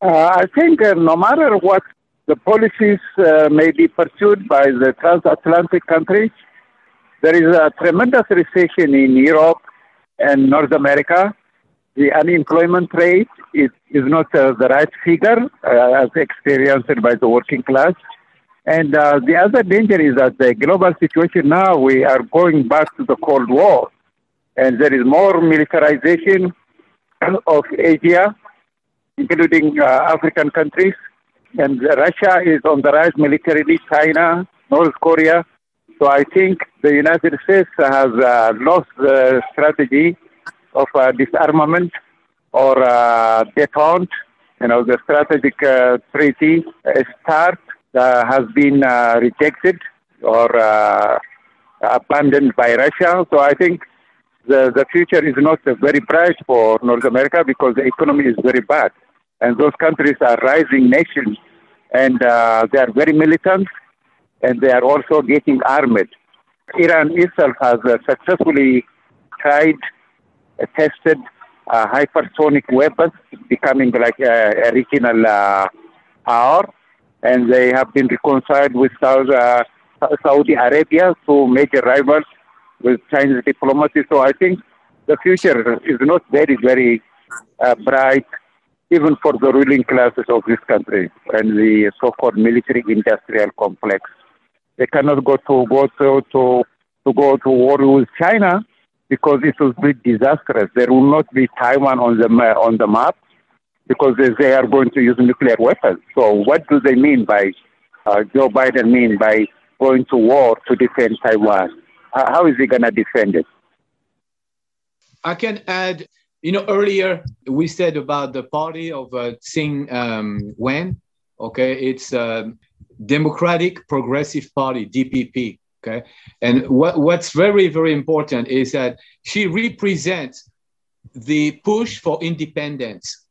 I think no matter what the policies may be pursued by the transatlantic countries, there is a tremendous recession in Europe and North America. The unemployment rate is not the right figure as experienced by the working class. And the other danger is that the global situation now, we are going back to the Cold War. And there is more militarization of Asia, including African countries. And Russia is on the rise militarily, China, North Korea. So I think the United States has lost the strategy of disarmament or detente. The strategic treaty START has been rejected or abandoned by Russia. So I think the future is not very bright for North America because the economy is very bad. And those countries are rising nations, and they are very militant, and they are also getting armed. Iran itself has successfully tried, tested hypersonic weapons, becoming like a regional power, and they have been reconciled with Saudi Arabia, two major rivals with Chinese diplomacy. So I think the future is not very, very bright, even for the ruling classes of this country and the so-called military-industrial complex. They cannot go to war with China because it will be disastrous. There will not be Taiwan on the map because they are going to use nuclear weapons. So what do they mean by Joe Biden mean by going to war to defend Taiwan? How is he going to defend it? I can add. Earlier we said about the party of Tsing Wen, okay? It's a Democratic Progressive Party, DPP, okay? And what's very, very important is that she represents the push for independence.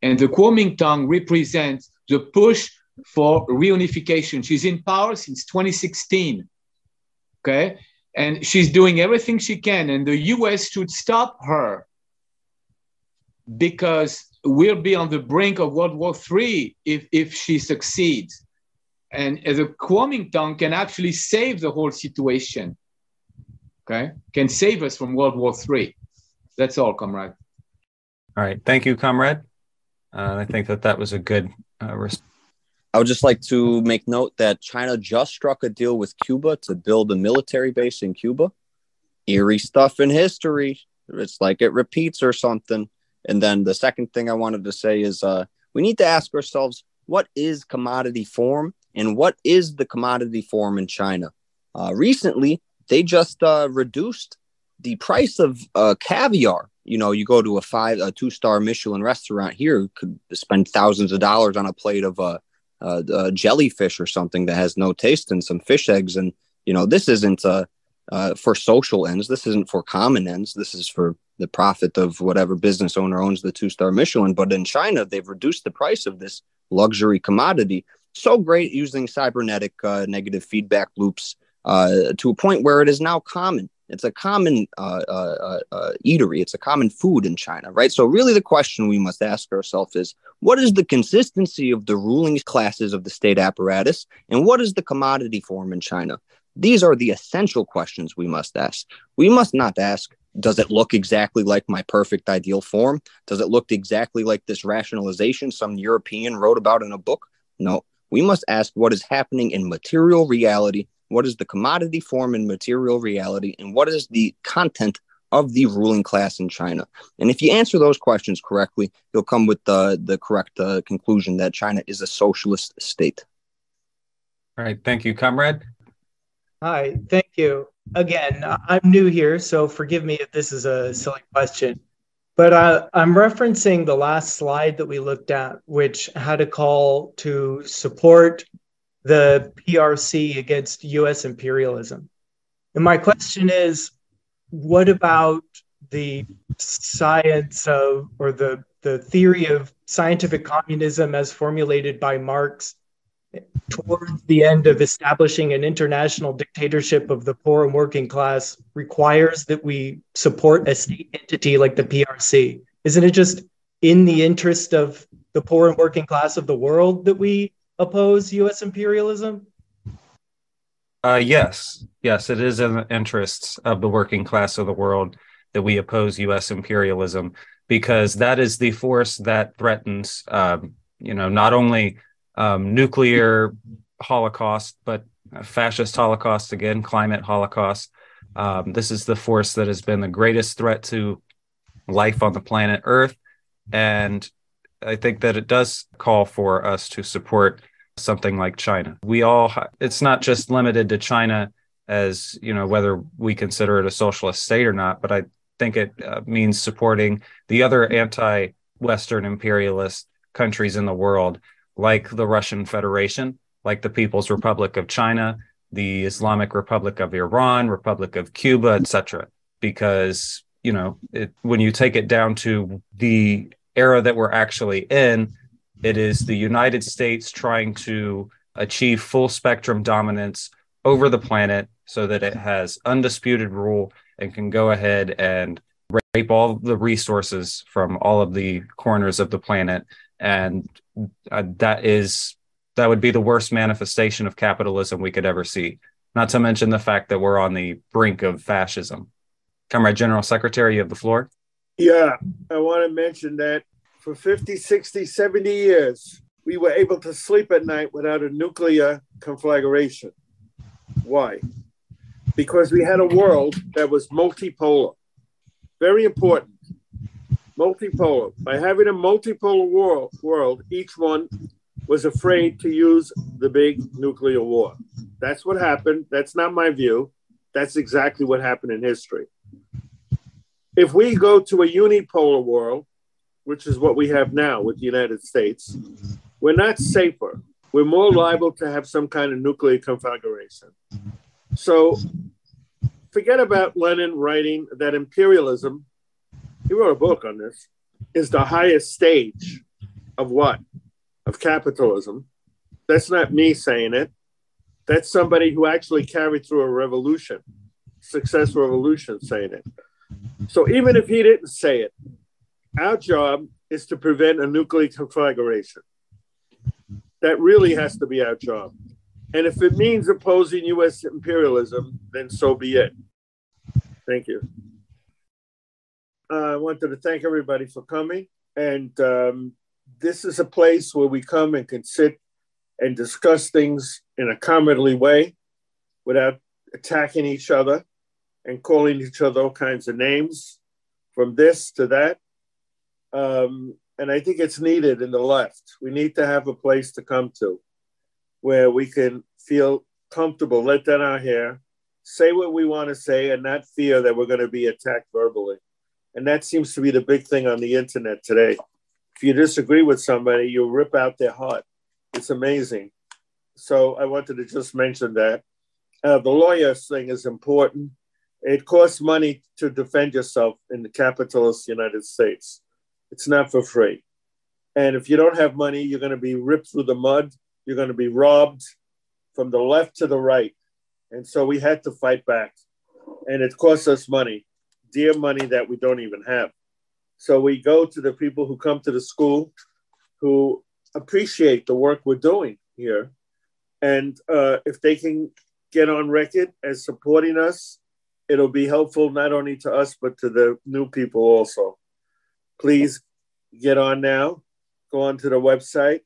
And the Kuomintang represents the push for reunification. She's in power since 2016, okay? And she's doing everything she can, and the US should stop her, because we'll be on the brink of World War III if she succeeds. And the Kuomintang can actually save the whole situation, okay? Can save us from World War III. That's all, comrade. All right. Thank you, comrade. I think that was a good response. I would just like to make note that China just struck a deal with Cuba to build a military base in Cuba. Eerie stuff in history. It's like it repeats or something. And then the second thing I wanted to say is we need to ask ourselves, what is commodity form and what is the commodity form in China? Recently, they just reduced the price of caviar. You go to a 2-star Michelin restaurant here, you could spend thousands of dollars on a plate of jellyfish or something that has no taste and some fish eggs. And, this isn't for social ends. This isn't for common ends. This is for the profit of whatever business owner owns the 2-star Michelin. But in China, they've reduced the price of this luxury commodity. so great using cybernetic negative feedback loops to a point where it is now common. It's a common eatery. It's a common food in China, right? So really the question we must ask ourselves is, what is the consistency of the ruling classes of the state apparatus? And what is the commodity form in China? These are the essential questions we must ask. We must not ask, does it look exactly like my perfect ideal form? Does it look exactly like this rationalization some European wrote about in a book? No, we must ask what is happening in material reality. What is the commodity form in material reality? And what is the content of the ruling class in China? And if you answer those questions correctly, you'll come with the correct conclusion that China is a socialist state. All right. Thank you, comrade. Hi. Thank you. Again, I'm new here, so forgive me if this is a silly question. But I'm referencing the last slide that we looked at, which had a call to support the PRC against U.S. imperialism. And my question is, what about the science of, or the theory of scientific communism as formulated by Marx towards the end of establishing an international dictatorship of the poor and working class requires that we support a state entity like the PRC? Isn't it just in the interest of the poor and working class of the world that we oppose U.S. imperialism? Yes, it is in the interests of the working class of the world that we oppose U.S. imperialism, because that is the force that threatens, not only nuclear holocaust, but fascist holocaust again, climate holocaust. This is the force that has been the greatest threat to life on the planet Earth, and I think that it does call for us to support something like China. It's not just limited to China as, whether we consider it a socialist state or not, but I think it means supporting the other anti-Western imperialist countries in the world, like the Russian Federation, like the People's Republic of China, the Islamic Republic of Iran, Republic of Cuba, etc. Because, when you take it down to the era that we're actually in, it is the United States trying to achieve full spectrum dominance over the planet so that it has undisputed rule and can go ahead and rape all the resources from all of the corners of the planet. And that would be the worst manifestation of capitalism we could ever see, not to mention the fact that we're on the brink of fascism. Comrade General Secretary, you have the floor. Yeah, I want to mention that for 50, 60, 70 years, we were able to sleep at night without a nuclear conflagration. Why? Because we had a world that was multipolar. Very important. Multipolar. By having a multipolar world, each one was afraid to use the big nuclear war. That's what happened. That's not my view. That's exactly what happened in history. If we go to a unipolar world, which is what we have now with the United States, we're not safer. We're more liable to have some kind of nuclear conflagration. So forget about Lenin writing that imperialism, he wrote a book on this, is the highest stage of what? Of capitalism. That's not me saying it. That's somebody who actually carried through a revolution, successful revolution, saying it. So even if he didn't say it, our job is to prevent a nuclear conflagration. That really has to be our job. And if it means opposing U.S. imperialism, then so be it. Thank you. I wanted to thank everybody for coming. And this is a place where we come and can sit and discuss things in a comradely way without attacking each other and calling each other all kinds of names, from this to that. And I think it's needed in the left. We need to have a place to come to where we can feel comfortable, let down our hair, say what we want to say, and not fear that we're going to be attacked verbally. And that seems to be the big thing on the internet today. If you disagree with somebody, you rip out their heart. It's amazing. So I wanted to just mention that. The lawyers thing is important. It costs money to defend yourself in the capitalist United States. It's not for free. And if you don't have money, you're going to be ripped through the mud. You're going to be robbed from the left to the right. And so we had to fight back. And it cost us money, dear money that we don't even have. So we go to the people who come to the school who appreciate the work we're doing here. And if they can get on record as supporting us, it'll be helpful not only to us, but to the new people also. Please get on now, go on to the website.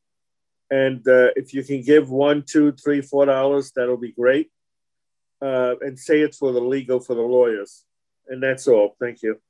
And if you can give $1, $2, $3, $4, that'll be great. And say it's for the legal, for the lawyers. And that's all. Thank you.